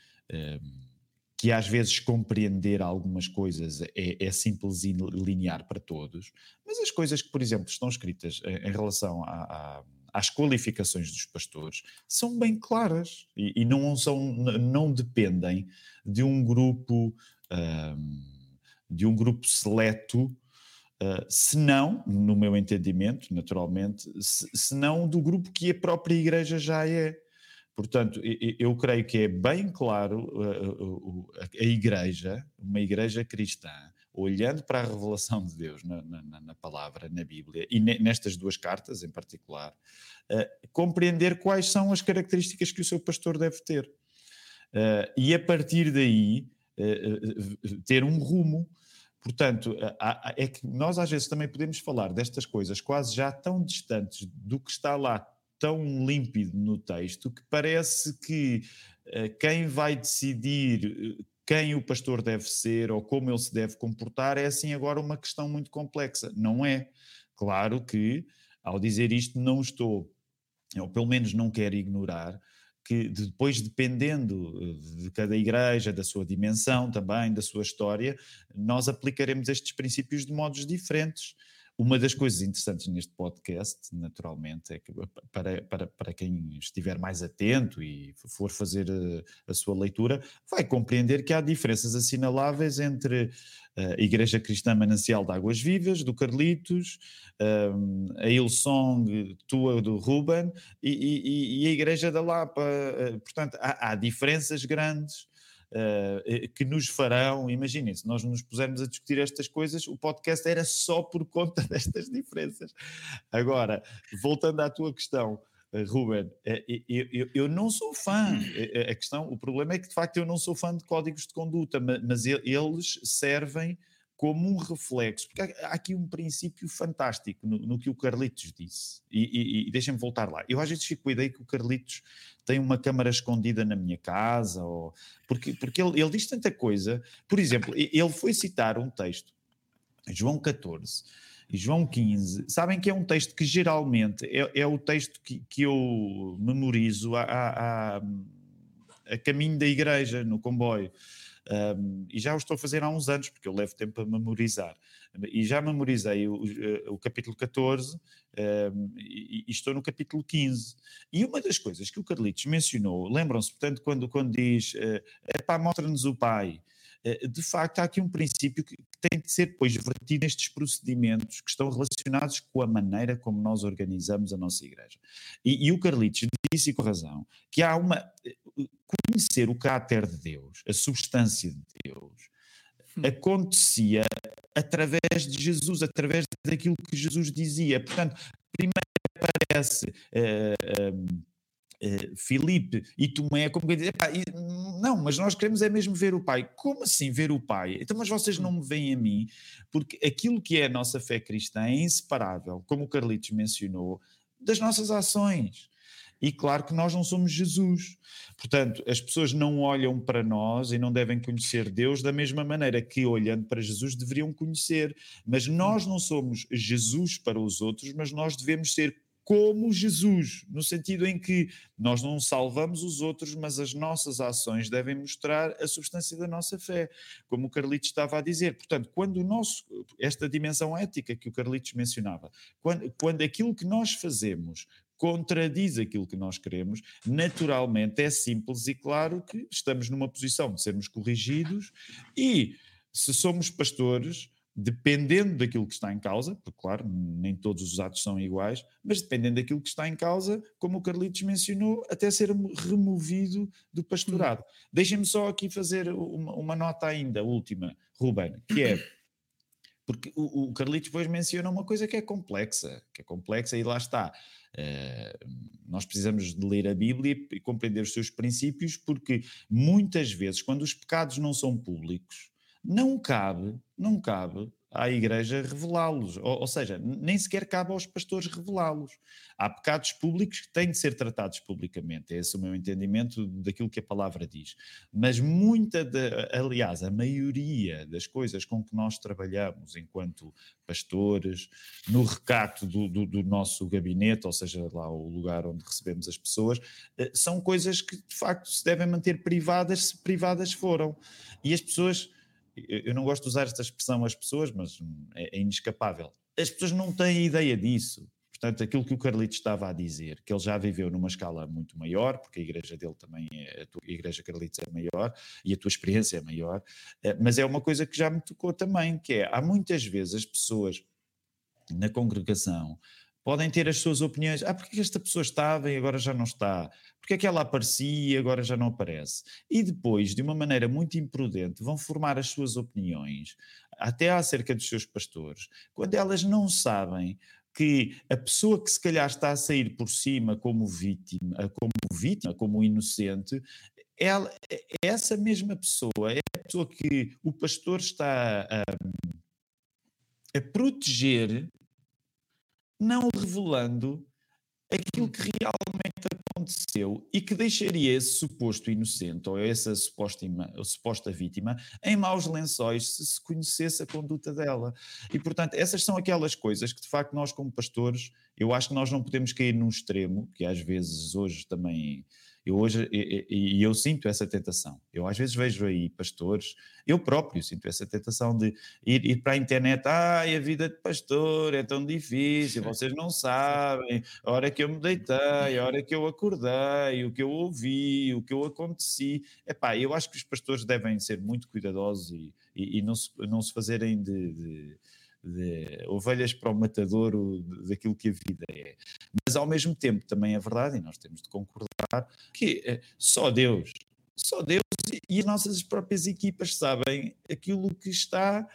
que às vezes compreender algumas coisas é simples e linear para todos, mas as coisas que, por exemplo, estão escritas em relação às qualificações dos pastores são bem claras e não dependem de um grupo, seleto, se não, no meu entendimento, naturalmente, se não do grupo que a própria igreja já é. Portanto, eu creio que é bem claro a igreja, uma igreja cristã, olhando para a revelação de Deus na palavra, na Bíblia, e nestas duas cartas em particular, compreender quais são as características que o seu pastor deve ter. E a partir daí, ter um rumo. Portanto, é que nós às vezes também podemos falar destas coisas quase já tão distantes do que está lá, tão límpido no texto, que parece que quem vai decidir quem o pastor deve ser ou como ele se deve comportar é assim agora uma questão muito complexa. Não é. Claro que, ao dizer isto, não estou, ou pelo menos não quero ignorar, que depois, dependendo de cada igreja, da sua dimensão também, da sua história, nós aplicaremos estes princípios de modos diferentes. Uma das coisas interessantes neste podcast, naturalmente, é que para quem estiver mais atento e for fazer a sua leitura, vai compreender que há diferenças assinaláveis entre a Igreja Cristã Manancial de Águas Vivas, do Carlitos, a Hillsong, tua, do Ruben, e a Igreja da Lapa. Portanto, há diferenças grandes que nos farão, imaginem, se nós nos pusermos a discutir estas coisas, o podcast era só por conta destas diferenças. Agora, voltando à tua questão, Ruben, eu não sou fã, a questão, o problema é que de facto eu não sou fã de códigos de conduta, mas eles servem como um reflexo, porque há aqui um princípio fantástico no que o Carlitos disse, e deixem-me voltar lá. Eu às vezes fico com a ideia que o Carlitos tem uma câmara escondida na minha casa, porque ele diz tanta coisa. Por exemplo, ele foi citar um texto, João 14 e João 15, sabem que é um texto que geralmente é o texto que eu memorizo a caminho da igreja, no comboio. E já o estou a fazer há uns anos, porque eu levo tempo a memorizar, e já memorizei o capítulo 14 e estou no capítulo 15, e uma das coisas que o Carlitos mencionou, lembram-se, portanto, quando diz epá, mostra-nos o Pai, de facto há aqui um princípio que tem de ser depois vertido nestes procedimentos que estão relacionados com a maneira como nós organizamos a nossa igreja, e o Carlitos disse com razão que há uma... Conhecer o caráter de Deus, a substância de Deus, acontecia através de Jesus, através daquilo que Jesus dizia. Portanto, primeiro aparece Filipe e Tomé, como que dizer, não, mas nós queremos é mesmo ver o Pai. Como assim ver o Pai? Então, mas vocês não me veem a mim, porque aquilo que é a nossa fé cristã é inseparável, como o Carlitos mencionou, das nossas ações. E claro que nós não somos Jesus. Portanto, as pessoas não olham para nós e não devem conhecer Deus da mesma maneira que, olhando para Jesus, deveriam conhecer. Mas nós não somos Jesus para os outros, mas nós devemos ser como Jesus, no sentido em que nós não salvamos os outros, mas as nossas ações devem mostrar a substância da nossa fé, como o Carlitos estava a dizer. Portanto, quando esta dimensão ética que o Carlitos mencionava, quando aquilo que nós fazemos contradiz aquilo que nós queremos, naturalmente é simples e claro que estamos numa posição de sermos corrigidos, e se somos pastores, dependendo daquilo que está em causa, porque claro, nem todos os atos são iguais, mas dependendo daquilo que está em causa, como o Carlitos mencionou, até ser removido do pastorado. Deixem-me só aqui fazer uma nota ainda, última, Ruben, que é... Porque o Carlitos depois menciona uma coisa que é complexa, e lá está. Nós precisamos de ler a Bíblia e compreender os seus princípios, porque muitas vezes, quando os pecados não são públicos, não cabe à igreja revelá-los, ou seja, nem sequer cabe aos pastores revelá-los. Há pecados públicos que têm de ser tratados publicamente, esse é o meu entendimento daquilo que a palavra diz. Mas aliás, a maioria das coisas com que nós trabalhamos enquanto pastores, no recato do nosso gabinete, ou seja, lá o lugar onde recebemos as pessoas, são coisas que de facto se devem manter privadas, se privadas foram. E as pessoas... Eu não gosto de usar esta expressão às pessoas, mas é inescapável. As pessoas não têm ideia disso. Portanto, aquilo que o Carlitos estava a dizer, que ele já viveu numa escala muito maior, porque a igreja dele também é, a tua igreja, Carlitos, é maior, e a tua experiência é maior, mas é uma coisa que já me tocou também, que é, há muitas vezes as pessoas na congregação podem ter as suas opiniões. Porque é que esta pessoa estava e agora já não está? Porque é que ela aparecia e agora já não aparece? E depois, de uma maneira muito imprudente, vão formar as suas opiniões, até acerca dos seus pastores, quando elas não sabem que a pessoa que se calhar está a sair por cima como vítima, como inocente, ela, essa mesma pessoa, é a pessoa que o pastor está a proteger, não revelando aquilo que realmente aconteceu e que deixaria esse suposto inocente ou essa suposta vítima em maus lençóis se se conhecesse a conduta dela. E, portanto, essas são aquelas coisas que, de facto, nós como pastores, eu acho que nós não podemos cair num extremo, que às vezes hoje também... Eu hoje, e eu sinto essa tentação. Eu às vezes vejo aí pastores, eu próprio sinto essa tentação de ir para a internet. Ai, a vida de pastor é tão difícil, vocês não sabem. A hora que eu me deitei, a hora que eu acordei, o que eu ouvi, o que eu aconteci. Epá, eu acho que os pastores devem ser muito cuidadosos e não se fazerem de ovelhas para o matadouro daquilo que a vida é. Mas ao mesmo tempo também é verdade, e nós temos de concordar, que só Deus e as nossas próprias equipas sabem aquilo que está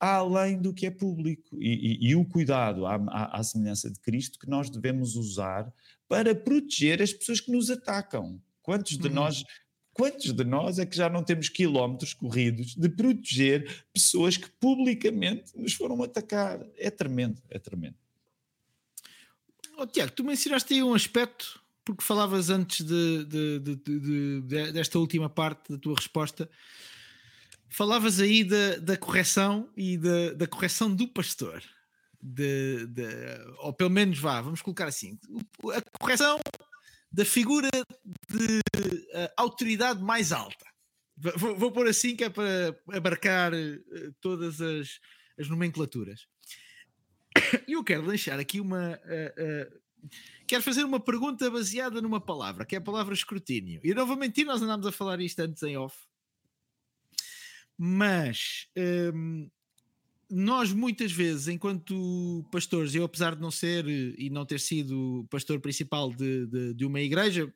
além do que é público, e o cuidado à semelhança de Cristo que nós devemos usar para proteger as pessoas que nos atacam. Quantos de nós é que já não temos quilómetros corridos de proteger pessoas que publicamente nos foram atacar? É tremendo, é tremendo. Oh, Tiago, tu mencionaste aí um aspecto, porque falavas antes desta última parte da tua resposta, falavas aí da correção e da correção do pastor. Ou pelo menos vamos colocar assim, a correção da figura de autoridade mais alta. Vou pôr assim, que é para abarcar todas as nomenclaturas. E eu quero deixar aqui quero fazer uma pergunta baseada numa palavra, que é a palavra escrutínio. E não vou mentir, nós andámos a falar isto antes em off. Mas nós muitas vezes, enquanto pastores, eu apesar de não ser e não ter sido pastor principal de uma igreja,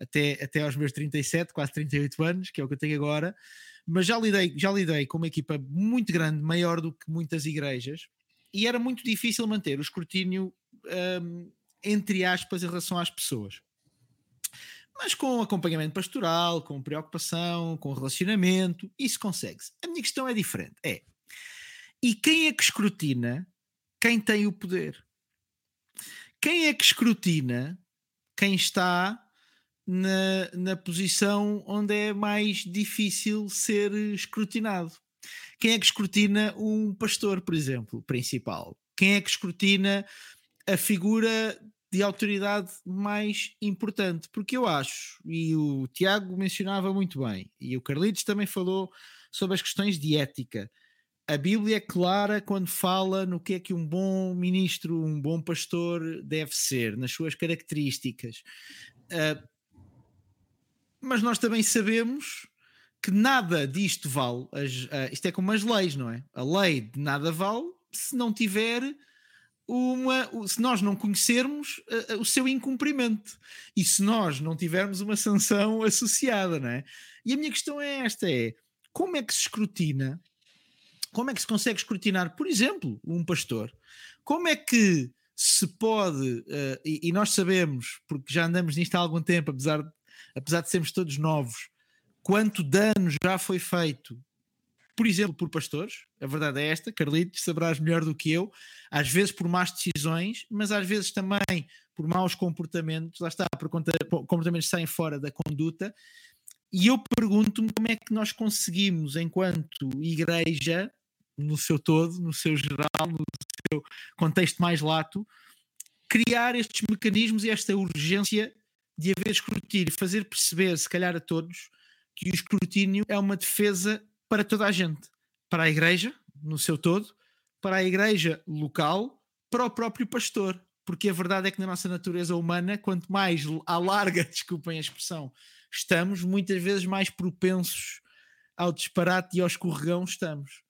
até aos meus 37, quase 38 anos, que é o que eu tenho agora, mas já lidei com uma equipa muito grande, maior do que muitas igrejas, e era muito difícil manter o escrutínio, entre aspas, em relação às pessoas. Mas com acompanhamento pastoral, com preocupação, com relacionamento, isso consegue-se. A minha questão é diferente, e quem é que escrutina quem tem o poder? Quem é que escrutina quem está na posição onde é mais difícil ser escrutinado? Quem é que escrutina um pastor, por exemplo, principal? Quem é que escrutina a figura de autoridade mais importante? Porque eu acho, e o Tiago mencionava muito bem, e o Carlitos também falou sobre as questões de ética. A Bíblia é clara quando fala no que é que um bom ministro, um bom pastor deve ser, nas suas características. Mas nós também sabemos que nada disto vale. Isto é como as leis, não é? A lei de nada vale se não tiver se nós não conhecermos o seu incumprimento. E se nós não tivermos uma sanção associada, não é? E a minha questão é esta, como é que se escrutina? Como é que se consegue escrutinar, por exemplo, um pastor? Como é que se pode, e nós sabemos, porque já andamos nisto há algum tempo, apesar de sermos todos novos, quanto dano já foi feito, por exemplo, por pastores? A verdade é esta, Carlitos, saberás melhor do que eu, às vezes por más decisões, mas às vezes também por maus comportamentos, lá está, por comportamentos que saem fora da conduta. E eu pergunto-me como é que nós conseguimos, enquanto igreja, no seu todo, no seu geral, no seu contexto mais lato, criar estes mecanismos e esta urgência de haver escrutínio, fazer perceber, se calhar a todos, que o escrutínio é uma defesa para toda a gente, para a igreja, no seu todo, para a igreja local, para o próprio pastor, porque a verdade é que na nossa natureza humana, quanto mais à larga, desculpem a expressão, estamos, muitas vezes mais propensos ao disparate e ao escorregão estamos.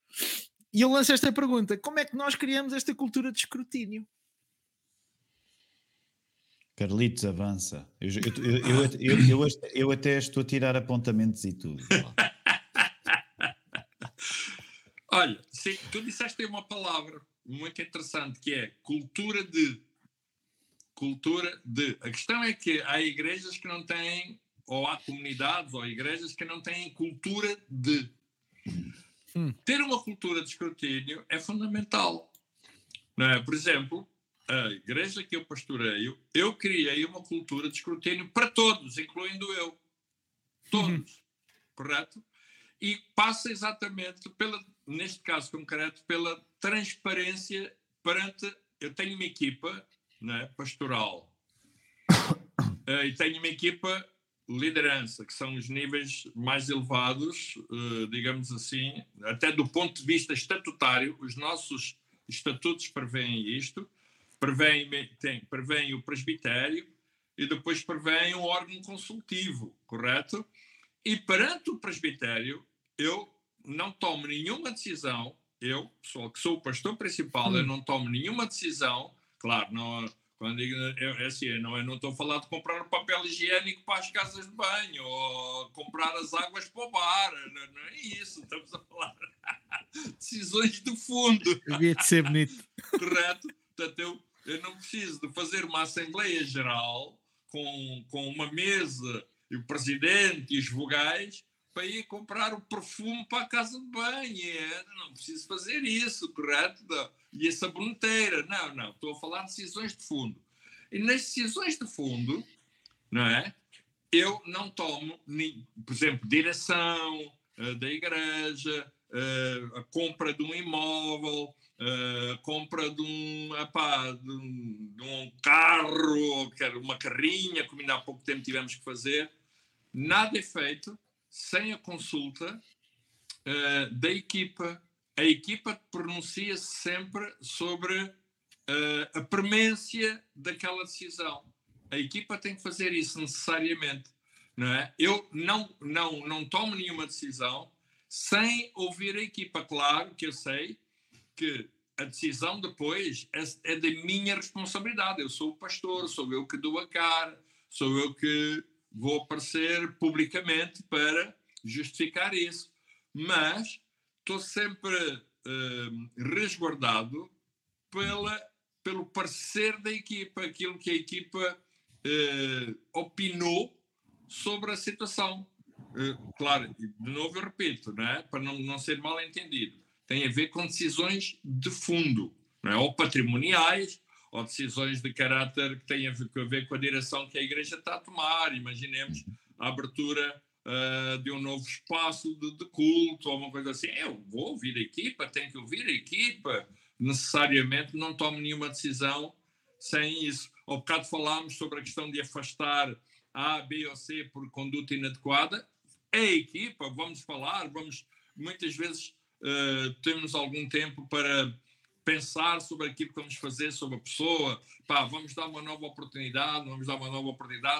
E eu lanço esta pergunta: como é que nós criamos esta cultura de escrutínio? Carlitos, avança. Eu até estou a tirar apontamentos e tudo. Olha, sim, tu disseste aí uma palavra muito interessante, que é cultura de... A questão é que há igrejas que não têm, ou há comunidades ou igrejas que não têm cultura de... Ter uma cultura de escrutínio é fundamental. Não é? Por exemplo, a igreja que eu pastoreio, eu criei uma cultura de escrutínio para todos, incluindo eu. Todos. Correto? E passa exatamente, neste caso concreto, pela transparência perante... Eu tenho uma equipa, não é, pastoral. E tenho uma equipa liderança, que são os níveis mais elevados, digamos assim, até do ponto de vista estatutário. Os nossos estatutos prevêem isto, prevêem o presbitério e depois prevêem o órgão consultivo, correto? E perante o presbitério, eu não tomo nenhuma decisão, eu, pessoal, que sou o pastor principal, eu não tomo nenhuma decisão, claro, não... Quando digo, eu não estou a falar de comprar papel higiênico para as casas de banho ou comprar as águas para o bar. Não, não é isso. Estamos a falar decisões do fundo. Devia de ser bonito. Correto? Portanto, eu não preciso de fazer uma Assembleia Geral com uma mesa e o presidente e os vogais para ir comprar o perfume para a casa de banho. Eu não preciso fazer isso, correto? E a saboneteira, não, estou a falar de decisões de fundo. E nas decisões de fundo, não é? Eu não tomo, por exemplo, direção da igreja, a compra de um imóvel, a compra de um carro, uma carrinha, como ainda há pouco tempo tivemos que fazer. Nada é feito sem a consulta da equipa. A equipa pronuncia-se sempre sobre a premência daquela decisão. A equipa tem que fazer isso necessariamente, não é? Eu não tomo nenhuma decisão sem ouvir a equipa. Claro que eu sei que a decisão depois é da minha responsabilidade. Eu sou o pastor, sou eu que dou a cara, sou eu que vou aparecer publicamente para justificar isso. Mas estou sempre resguardado pelo parecer da equipa, aquilo que a equipa opinou sobre a situação. Claro, de novo eu repito, não é? Para não ser mal entendido, tem a ver com decisões de fundo, não é? Ou patrimoniais, ou decisões de caráter que têm a ver com a direção que a igreja está a tomar. Imaginemos a abertura de um novo espaço de culto ou uma coisa assim. Eu vou ouvir a equipa, tenho que ouvir a equipa necessariamente, não tomo nenhuma decisão sem isso. Ao bocado falámos sobre a questão de afastar A, B ou C por conduta inadequada. É a equipa, vamos falar, muitas vezes temos algum tempo para pensar sobre aquilo que vamos fazer, sobre a pessoa. Vamos dar uma nova oportunidade,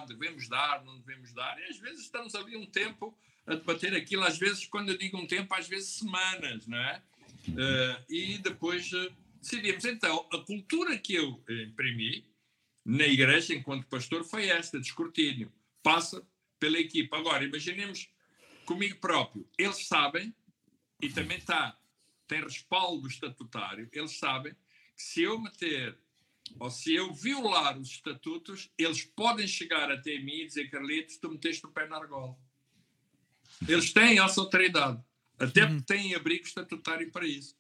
devemos dar, não devemos dar. E às vezes estamos ali um tempo a debater aquilo, às vezes, quando eu digo um tempo, às vezes semanas, não é? E depois decidimos. Então, a cultura que eu imprimi na igreja, enquanto pastor, foi esta, de escrutínio. Passa pela equipa. Agora, imaginemos comigo próprio. Eles sabem, e também tem respaldo estatutário, eles sabem que se eu meter ou se eu violar os estatutos, eles podem chegar até mim e dizer: Carlitos, tu meteste o pé na argola. Eles têm essa autoridade, até porque têm abrigo estatutário para isso,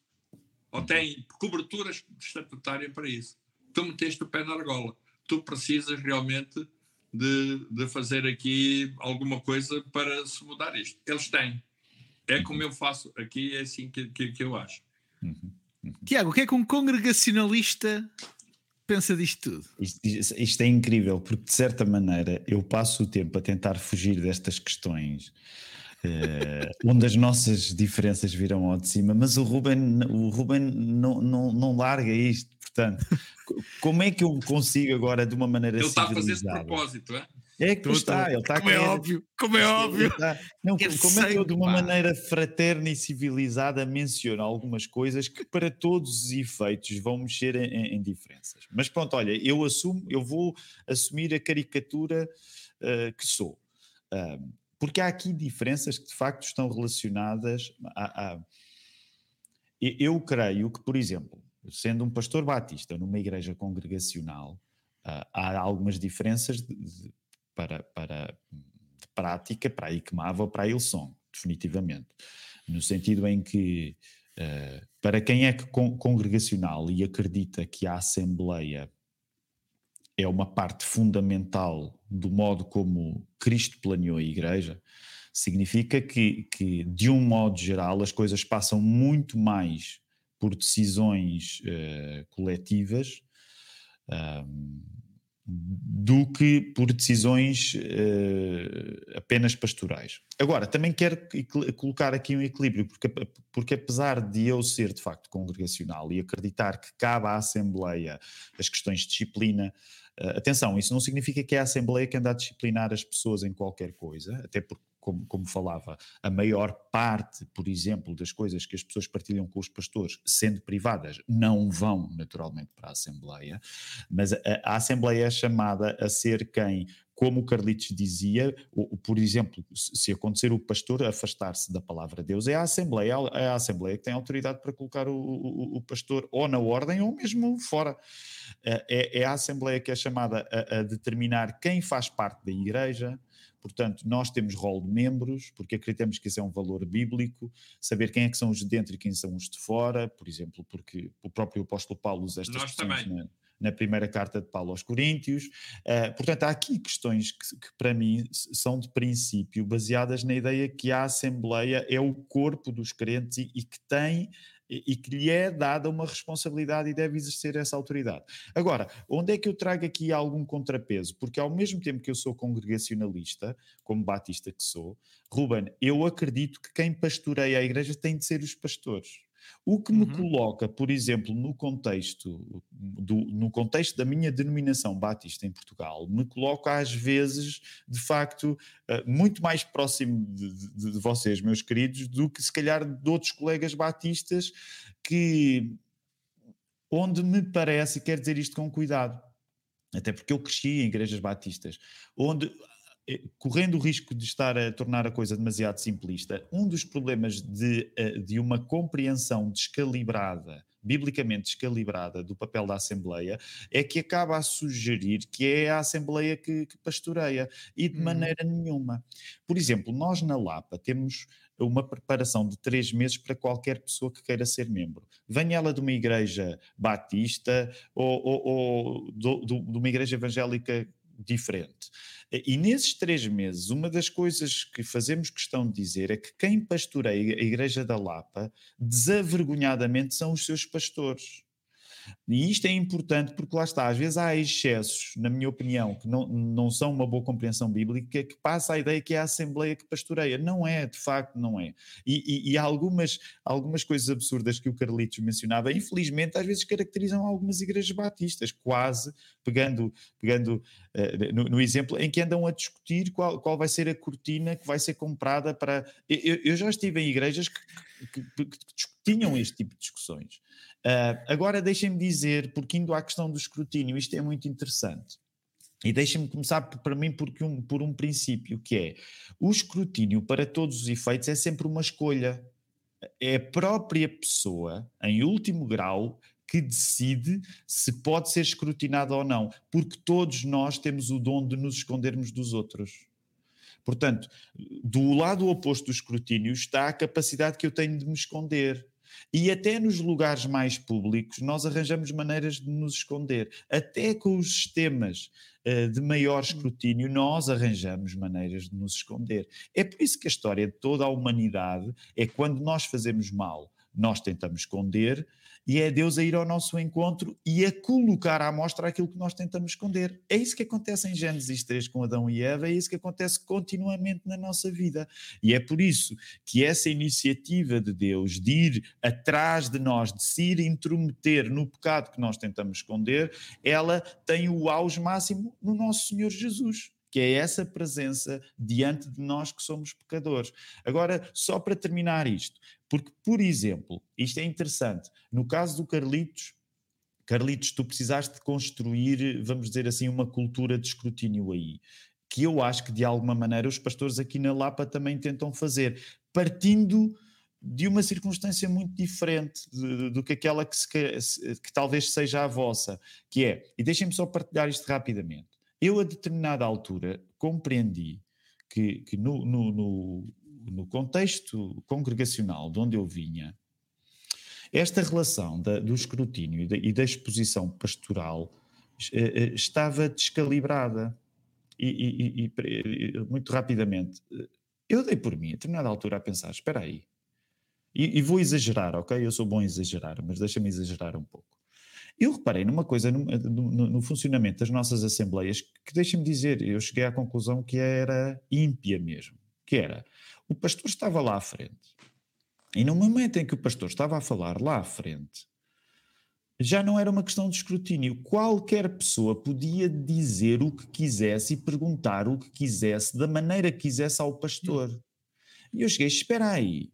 ou têm cobertura estatutária para isso. Tu meteste o pé na argola, tu precisas realmente de fazer aqui alguma coisa para se mudar isto. Eles têm. É como eu faço aqui, é assim que eu acho. Tiago, o que é que um congregacionalista pensa disto tudo? Isto é incrível, porque de certa maneira eu passo o tempo a tentar fugir destas questões, onde as nossas diferenças virão ao de cima, mas o Ruben não larga isto. Portanto, como é que eu consigo agora, de uma maneira civilizada? Ele está a fazer de propósito, é? É que está, ele está... Como é óbvio. Como é que eu, de uma maneira fraterna e civilizada, menciono algumas coisas que, para todos os efeitos, vão mexer em diferenças. Mas pronto, olha, eu vou assumir a caricatura que sou. Porque há aqui diferenças que, de facto, estão relacionadas a... Eu creio que, por exemplo, sendo um pastor batista numa igreja congregacional, há algumas diferenças de prática para a IQMAVE ou para a ILSOM, definitivamente. No sentido em que, para quem é congregacional e acredita que a Assembleia é uma parte fundamental do modo como Cristo planeou a Igreja, significa que de um modo geral, as coisas passam muito mais por decisões coletivas do que por decisões apenas pastorais. Agora, também quero colocar aqui um equilíbrio, porque apesar de eu ser de facto congregacional e acreditar que cabe à Assembleia as questões de disciplina, atenção, isso não significa que é a Assembleia que anda a disciplinar as pessoas em qualquer coisa, até porque, como falava, a maior parte, por exemplo, das coisas que as pessoas partilham com os pastores, sendo privadas, não vão naturalmente para a Assembleia, mas a Assembleia é chamada a ser quem, como o Carlitos dizia, por exemplo, se acontecer o pastor afastar-se da palavra de Deus, é a Assembleia que tem autoridade para colocar o pastor ou na ordem ou mesmo fora. É a Assembleia que é chamada a determinar quem faz parte da Igreja. Portanto, nós temos rol de membros, porque acreditamos que isso é um valor bíblico, saber quem é que são os de dentro e quem são os de fora, por exemplo, porque o próprio apóstolo Paulo usa estas questões na primeira carta de Paulo aos Coríntios. Portanto, há aqui questões que para mim são de princípio baseadas na ideia que a Assembleia é o corpo dos crentes e que tem... e que lhe é dada uma responsabilidade e deve exercer essa autoridade. Agora, onde é que eu trago aqui algum contrapeso? Porque ao mesmo tempo que eu sou congregacionalista, como batista que sou, Ruben, eu acredito que quem pastoreia a igreja tem de ser os pastores. O que me coloca, por exemplo, no contexto da minha denominação batista em Portugal, me coloca às vezes, de facto, muito mais próximo de vocês, meus queridos, do que se calhar de outros colegas batistas onde me parece, quero dizer isto com cuidado, até porque eu cresci em igrejas batistas, onde... correndo o risco de estar a tornar a coisa demasiado simplista, um dos problemas de uma compreensão descalibrada, biblicamente descalibrada, do papel da Assembleia, é que acaba a sugerir que é a Assembleia que pastoreia, e de maneira nenhuma. Por exemplo, nós na Lapa temos uma preparação de 3 meses para qualquer pessoa que queira ser membro. Venha ela de uma igreja batista ou de uma igreja evangélica diferente. E nesses 3 meses, uma das coisas que fazemos questão de dizer é que quem pastoreia a Igreja da Lapa, desavergonhadamente, são os seus pastores. E isto é importante porque lá está, às vezes há excessos, na minha opinião, que não são uma boa compreensão bíblica, que passa a ideia que é a Assembleia que pastoreia. Não é, de facto não é. E algumas coisas absurdas que o Carlitos mencionava, infelizmente, às vezes caracterizam algumas igrejas batistas, quase, pegando no exemplo, em que andam a discutir qual vai ser a cortina que vai ser comprada para... Eu já estive em igrejas que discutiam este tipo de discussões. Agora deixem-me dizer, porque indo à questão do escrutínio, isto é muito interessante, e deixem-me começar por um princípio, que é, o escrutínio para todos os efeitos é sempre uma escolha, é a própria pessoa, em último grau, que decide se pode ser escrutinada ou não, porque todos nós temos o dom de nos escondermos dos outros. Portanto, do lado oposto do escrutínio está a capacidade que eu tenho de me esconder. E até nos lugares mais públicos nós arranjamos maneiras de nos esconder. Até com os sistemas de maior escrutínio nós arranjamos maneiras de nos esconder. É por isso que a história de toda a humanidade é quando nós fazemos mal, nós tentamos esconder, e é Deus a ir ao nosso encontro e a colocar à mostra aquilo que nós tentamos esconder. É isso que acontece em Gênesis 3 com Adão e Eva, é isso que acontece continuamente na nossa vida. E é por isso que essa iniciativa de Deus de ir atrás de nós, de se ir intrometer no pecado que nós tentamos esconder, ela tem o auge máximo no nosso Senhor Jesus, que é essa presença diante de nós que somos pecadores. Agora, só para terminar isto, porque, por exemplo, isto é interessante, no caso do Carlitos, tu precisaste de construir, vamos dizer assim, uma cultura de escrutínio aí, que eu acho que de alguma maneira os pastores aqui na Lapa também tentam fazer, partindo de uma circunstância muito diferente do que aquela que talvez seja a vossa, que é, e deixem-me só partilhar isto rapidamente, eu, a determinada altura, compreendi que no contexto congregacional de onde eu vinha, esta relação do escrutínio e da exposição pastoral estava descalibrada. E muito rapidamente, eu dei por mim, a determinada altura, a pensar, espera aí, e vou exagerar, ok? Eu sou bom em exagerar, mas deixa-me exagerar um pouco. Eu reparei numa coisa no funcionamento das nossas assembleias que, deixa-me dizer, eu cheguei à conclusão que era ímpia mesmo, que era, o pastor estava lá à frente, e no momento em que o pastor estava a falar lá à frente, já não era uma questão de escrutínio, qualquer pessoa podia dizer o que quisesse e perguntar o que quisesse, da maneira que quisesse ao pastor. E eu cheguei, espera aí,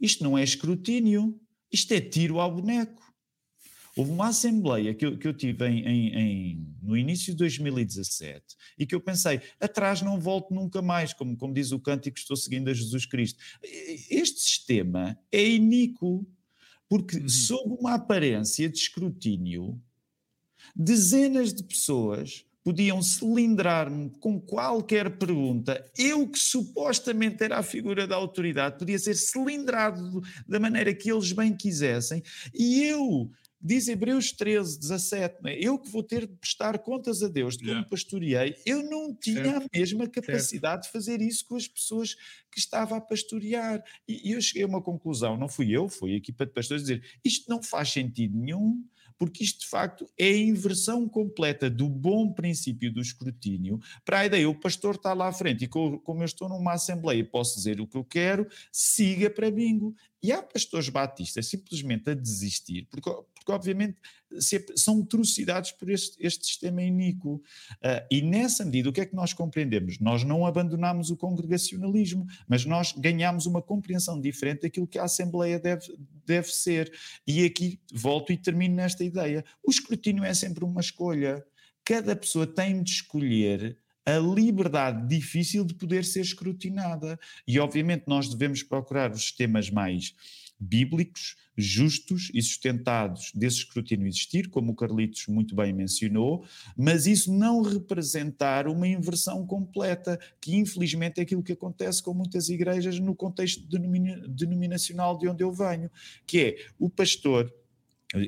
isto não é escrutínio, isto é tiro ao boneco. Houve uma assembleia que eu tive no início de 2017 e que eu pensei, atrás não volto nunca mais, como diz o cântico, estou seguindo a Jesus Cristo. Este sistema é iníquo, porque sob uma aparência de escrutínio, dezenas de pessoas podiam cilindrar-me com qualquer pergunta. Eu, que supostamente era a figura da autoridade, podia ser cilindrado da maneira que eles bem quisessem, e eu... Diz Hebreus 13, 17, eu que vou ter de prestar contas a Deus de como pastoreei, eu não tinha a mesma capacidade de fazer isso com as pessoas que estava a pastorear. E eu cheguei a uma conclusão, não fui eu, foi a equipa de pastores, dizer, isto não faz sentido nenhum, porque isto de facto é a inversão completa do bom princípio do escrutínio para a ideia, o pastor está lá à frente e como eu estou numa assembleia posso dizer o que eu quero, siga para bingo. E há pastores batistas simplesmente a desistir, porque obviamente são trucidados por este sistema iníquo. E nessa medida, o que é que nós compreendemos? Nós não abandonámos o congregacionalismo, mas nós ganhámos uma compreensão diferente daquilo que a Assembleia deve ser. E aqui volto e termino nesta ideia. O escrutínio é sempre uma escolha. Cada pessoa tem de escolher a liberdade difícil de poder ser escrutinada. E obviamente nós devemos procurar os sistemas mais bíblicos, justos e sustentados desse escrutínio existir, como o Carlitos muito bem mencionou, mas isso não representar uma inversão completa, que infelizmente é aquilo que acontece com muitas igrejas no contexto denominacional de onde eu venho, que é o pastor...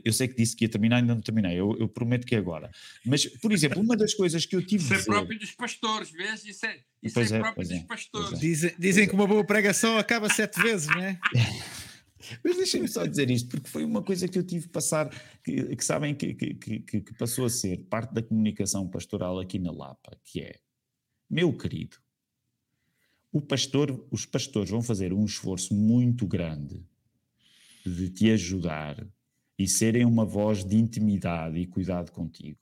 Eu sei que disse que ia terminar, ainda não terminei, eu prometo que é agora. Mas, por exemplo, uma das coisas que eu tive... Isso é próprio dos pastores, vês? Isso é próprio dos pastores. Dizem que uma boa pregação acaba 7 vezes, não é? Mas deixem-me só dizer isto, porque foi uma coisa que eu tive que passar, que sabem que passou a ser parte da comunicação pastoral aqui na Lapa, que é, meu querido, os pastores vão fazer um esforço muito grande de te ajudar e serem uma voz de intimidade e cuidado contigo.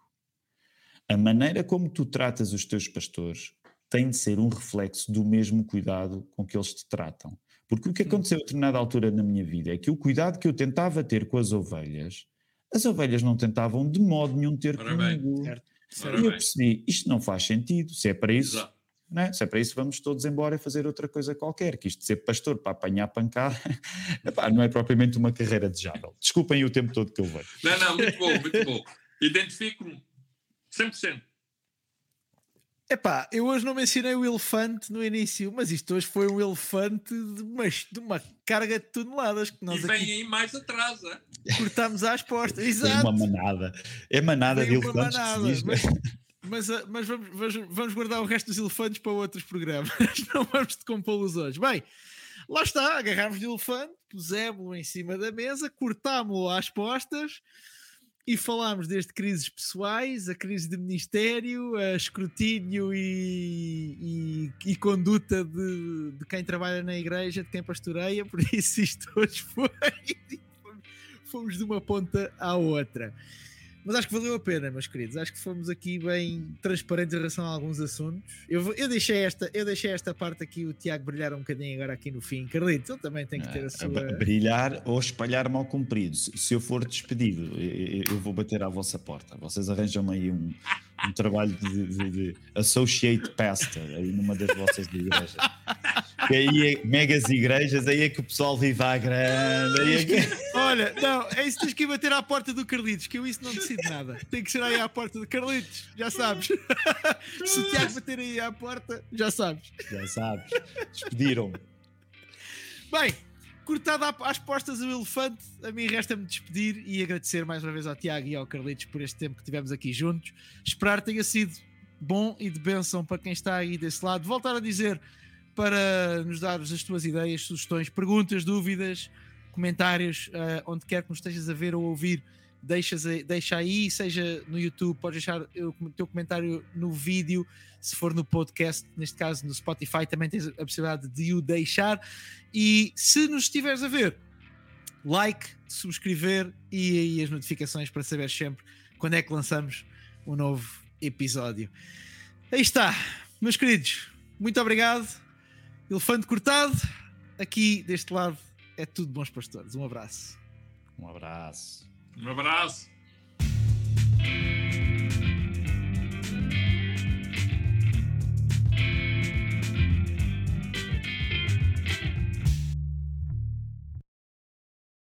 A maneira como tu tratas os teus pastores tem de ser um reflexo do mesmo cuidado com que eles te tratam. Porque o que aconteceu a determinada altura na minha vida é que o cuidado que eu tentava ter com as ovelhas não tentavam de modo nenhum ter comigo. E eu percebi, isto não faz sentido, se é para isso... Exato. Não é? Se é para isso, vamos todos embora e fazer outra coisa qualquer, que isto de ser pastor para apanhar pancada, epá, não é propriamente uma carreira desejável. Desculpem o tempo todo que eu vejo. Não, muito bom, muito bom. Identifico-me 100%. Epá, eu hoje não mencionei o elefante no início, mas isto hoje foi um elefante de uma carga de toneladas que nós aqui... E vem aí mais atrás, cortámos às portas, exato. É uma manada, de elefantes que se diz, Mas vamos guardar o resto dos elefantes para outros programas, não vamos decompô-los hoje. Bem, lá está, agarrámos o elefante, pusemos-lo em cima da mesa, cortámos-lo às postas e falámos desde crises pessoais, a crise de ministério, a escrutínio e conduta de quem trabalha na igreja, de quem pastoreia, por isso isto hoje foi, fomos de uma ponta à outra. Mas acho que valeu a pena, meus queridos. Acho que fomos aqui bem transparentes em relação a alguns assuntos. Eu deixei esta parte aqui, o Tiago brilhar um bocadinho agora aqui no fim. Carlitos, eu também tenho que ter a sua... Brilhar ou espalhar mal comprido. Se eu for despedido, eu vou bater à vossa porta. Vocês arranjam-me aí um trabalho de associate pastor aí numa das vossas igrejas. Que aí é megas igrejas, aí é que o pessoal vive à grande. Aí é que... Olha, não, é isso que tens que ir bater à porta do Carlitos, que eu isso não decido nada. Tem que ser aí à porta do Carlitos, já sabes. Se o Tiago bater aí à porta, já sabes. Já sabes, despediram-me. Bem, cortado às postas o elefante, a mim resta-me despedir e agradecer mais uma vez ao Tiago e ao Carlitos por este tempo que tivemos aqui juntos. Esperar tenha sido bom e de bênção para quem está aí desse lado. Voltar a dizer... para nos dares as tuas ideias, sugestões, perguntas, dúvidas, comentários, onde quer que nos estejas a ver ou ouvir, deixa aí, seja no YouTube, podes deixar o teu comentário no vídeo, se for no podcast, neste caso no Spotify também tens a possibilidade de o deixar. E se nos estiveres a ver, like, subscrever e aí as notificações para saber sempre quando é que lançamos um novo episódio. Aí está, meus queridos, muito obrigado. Elefante cortado, aqui deste lado é Tudo Bons Pastores. Um abraço. Um abraço. Um abraço.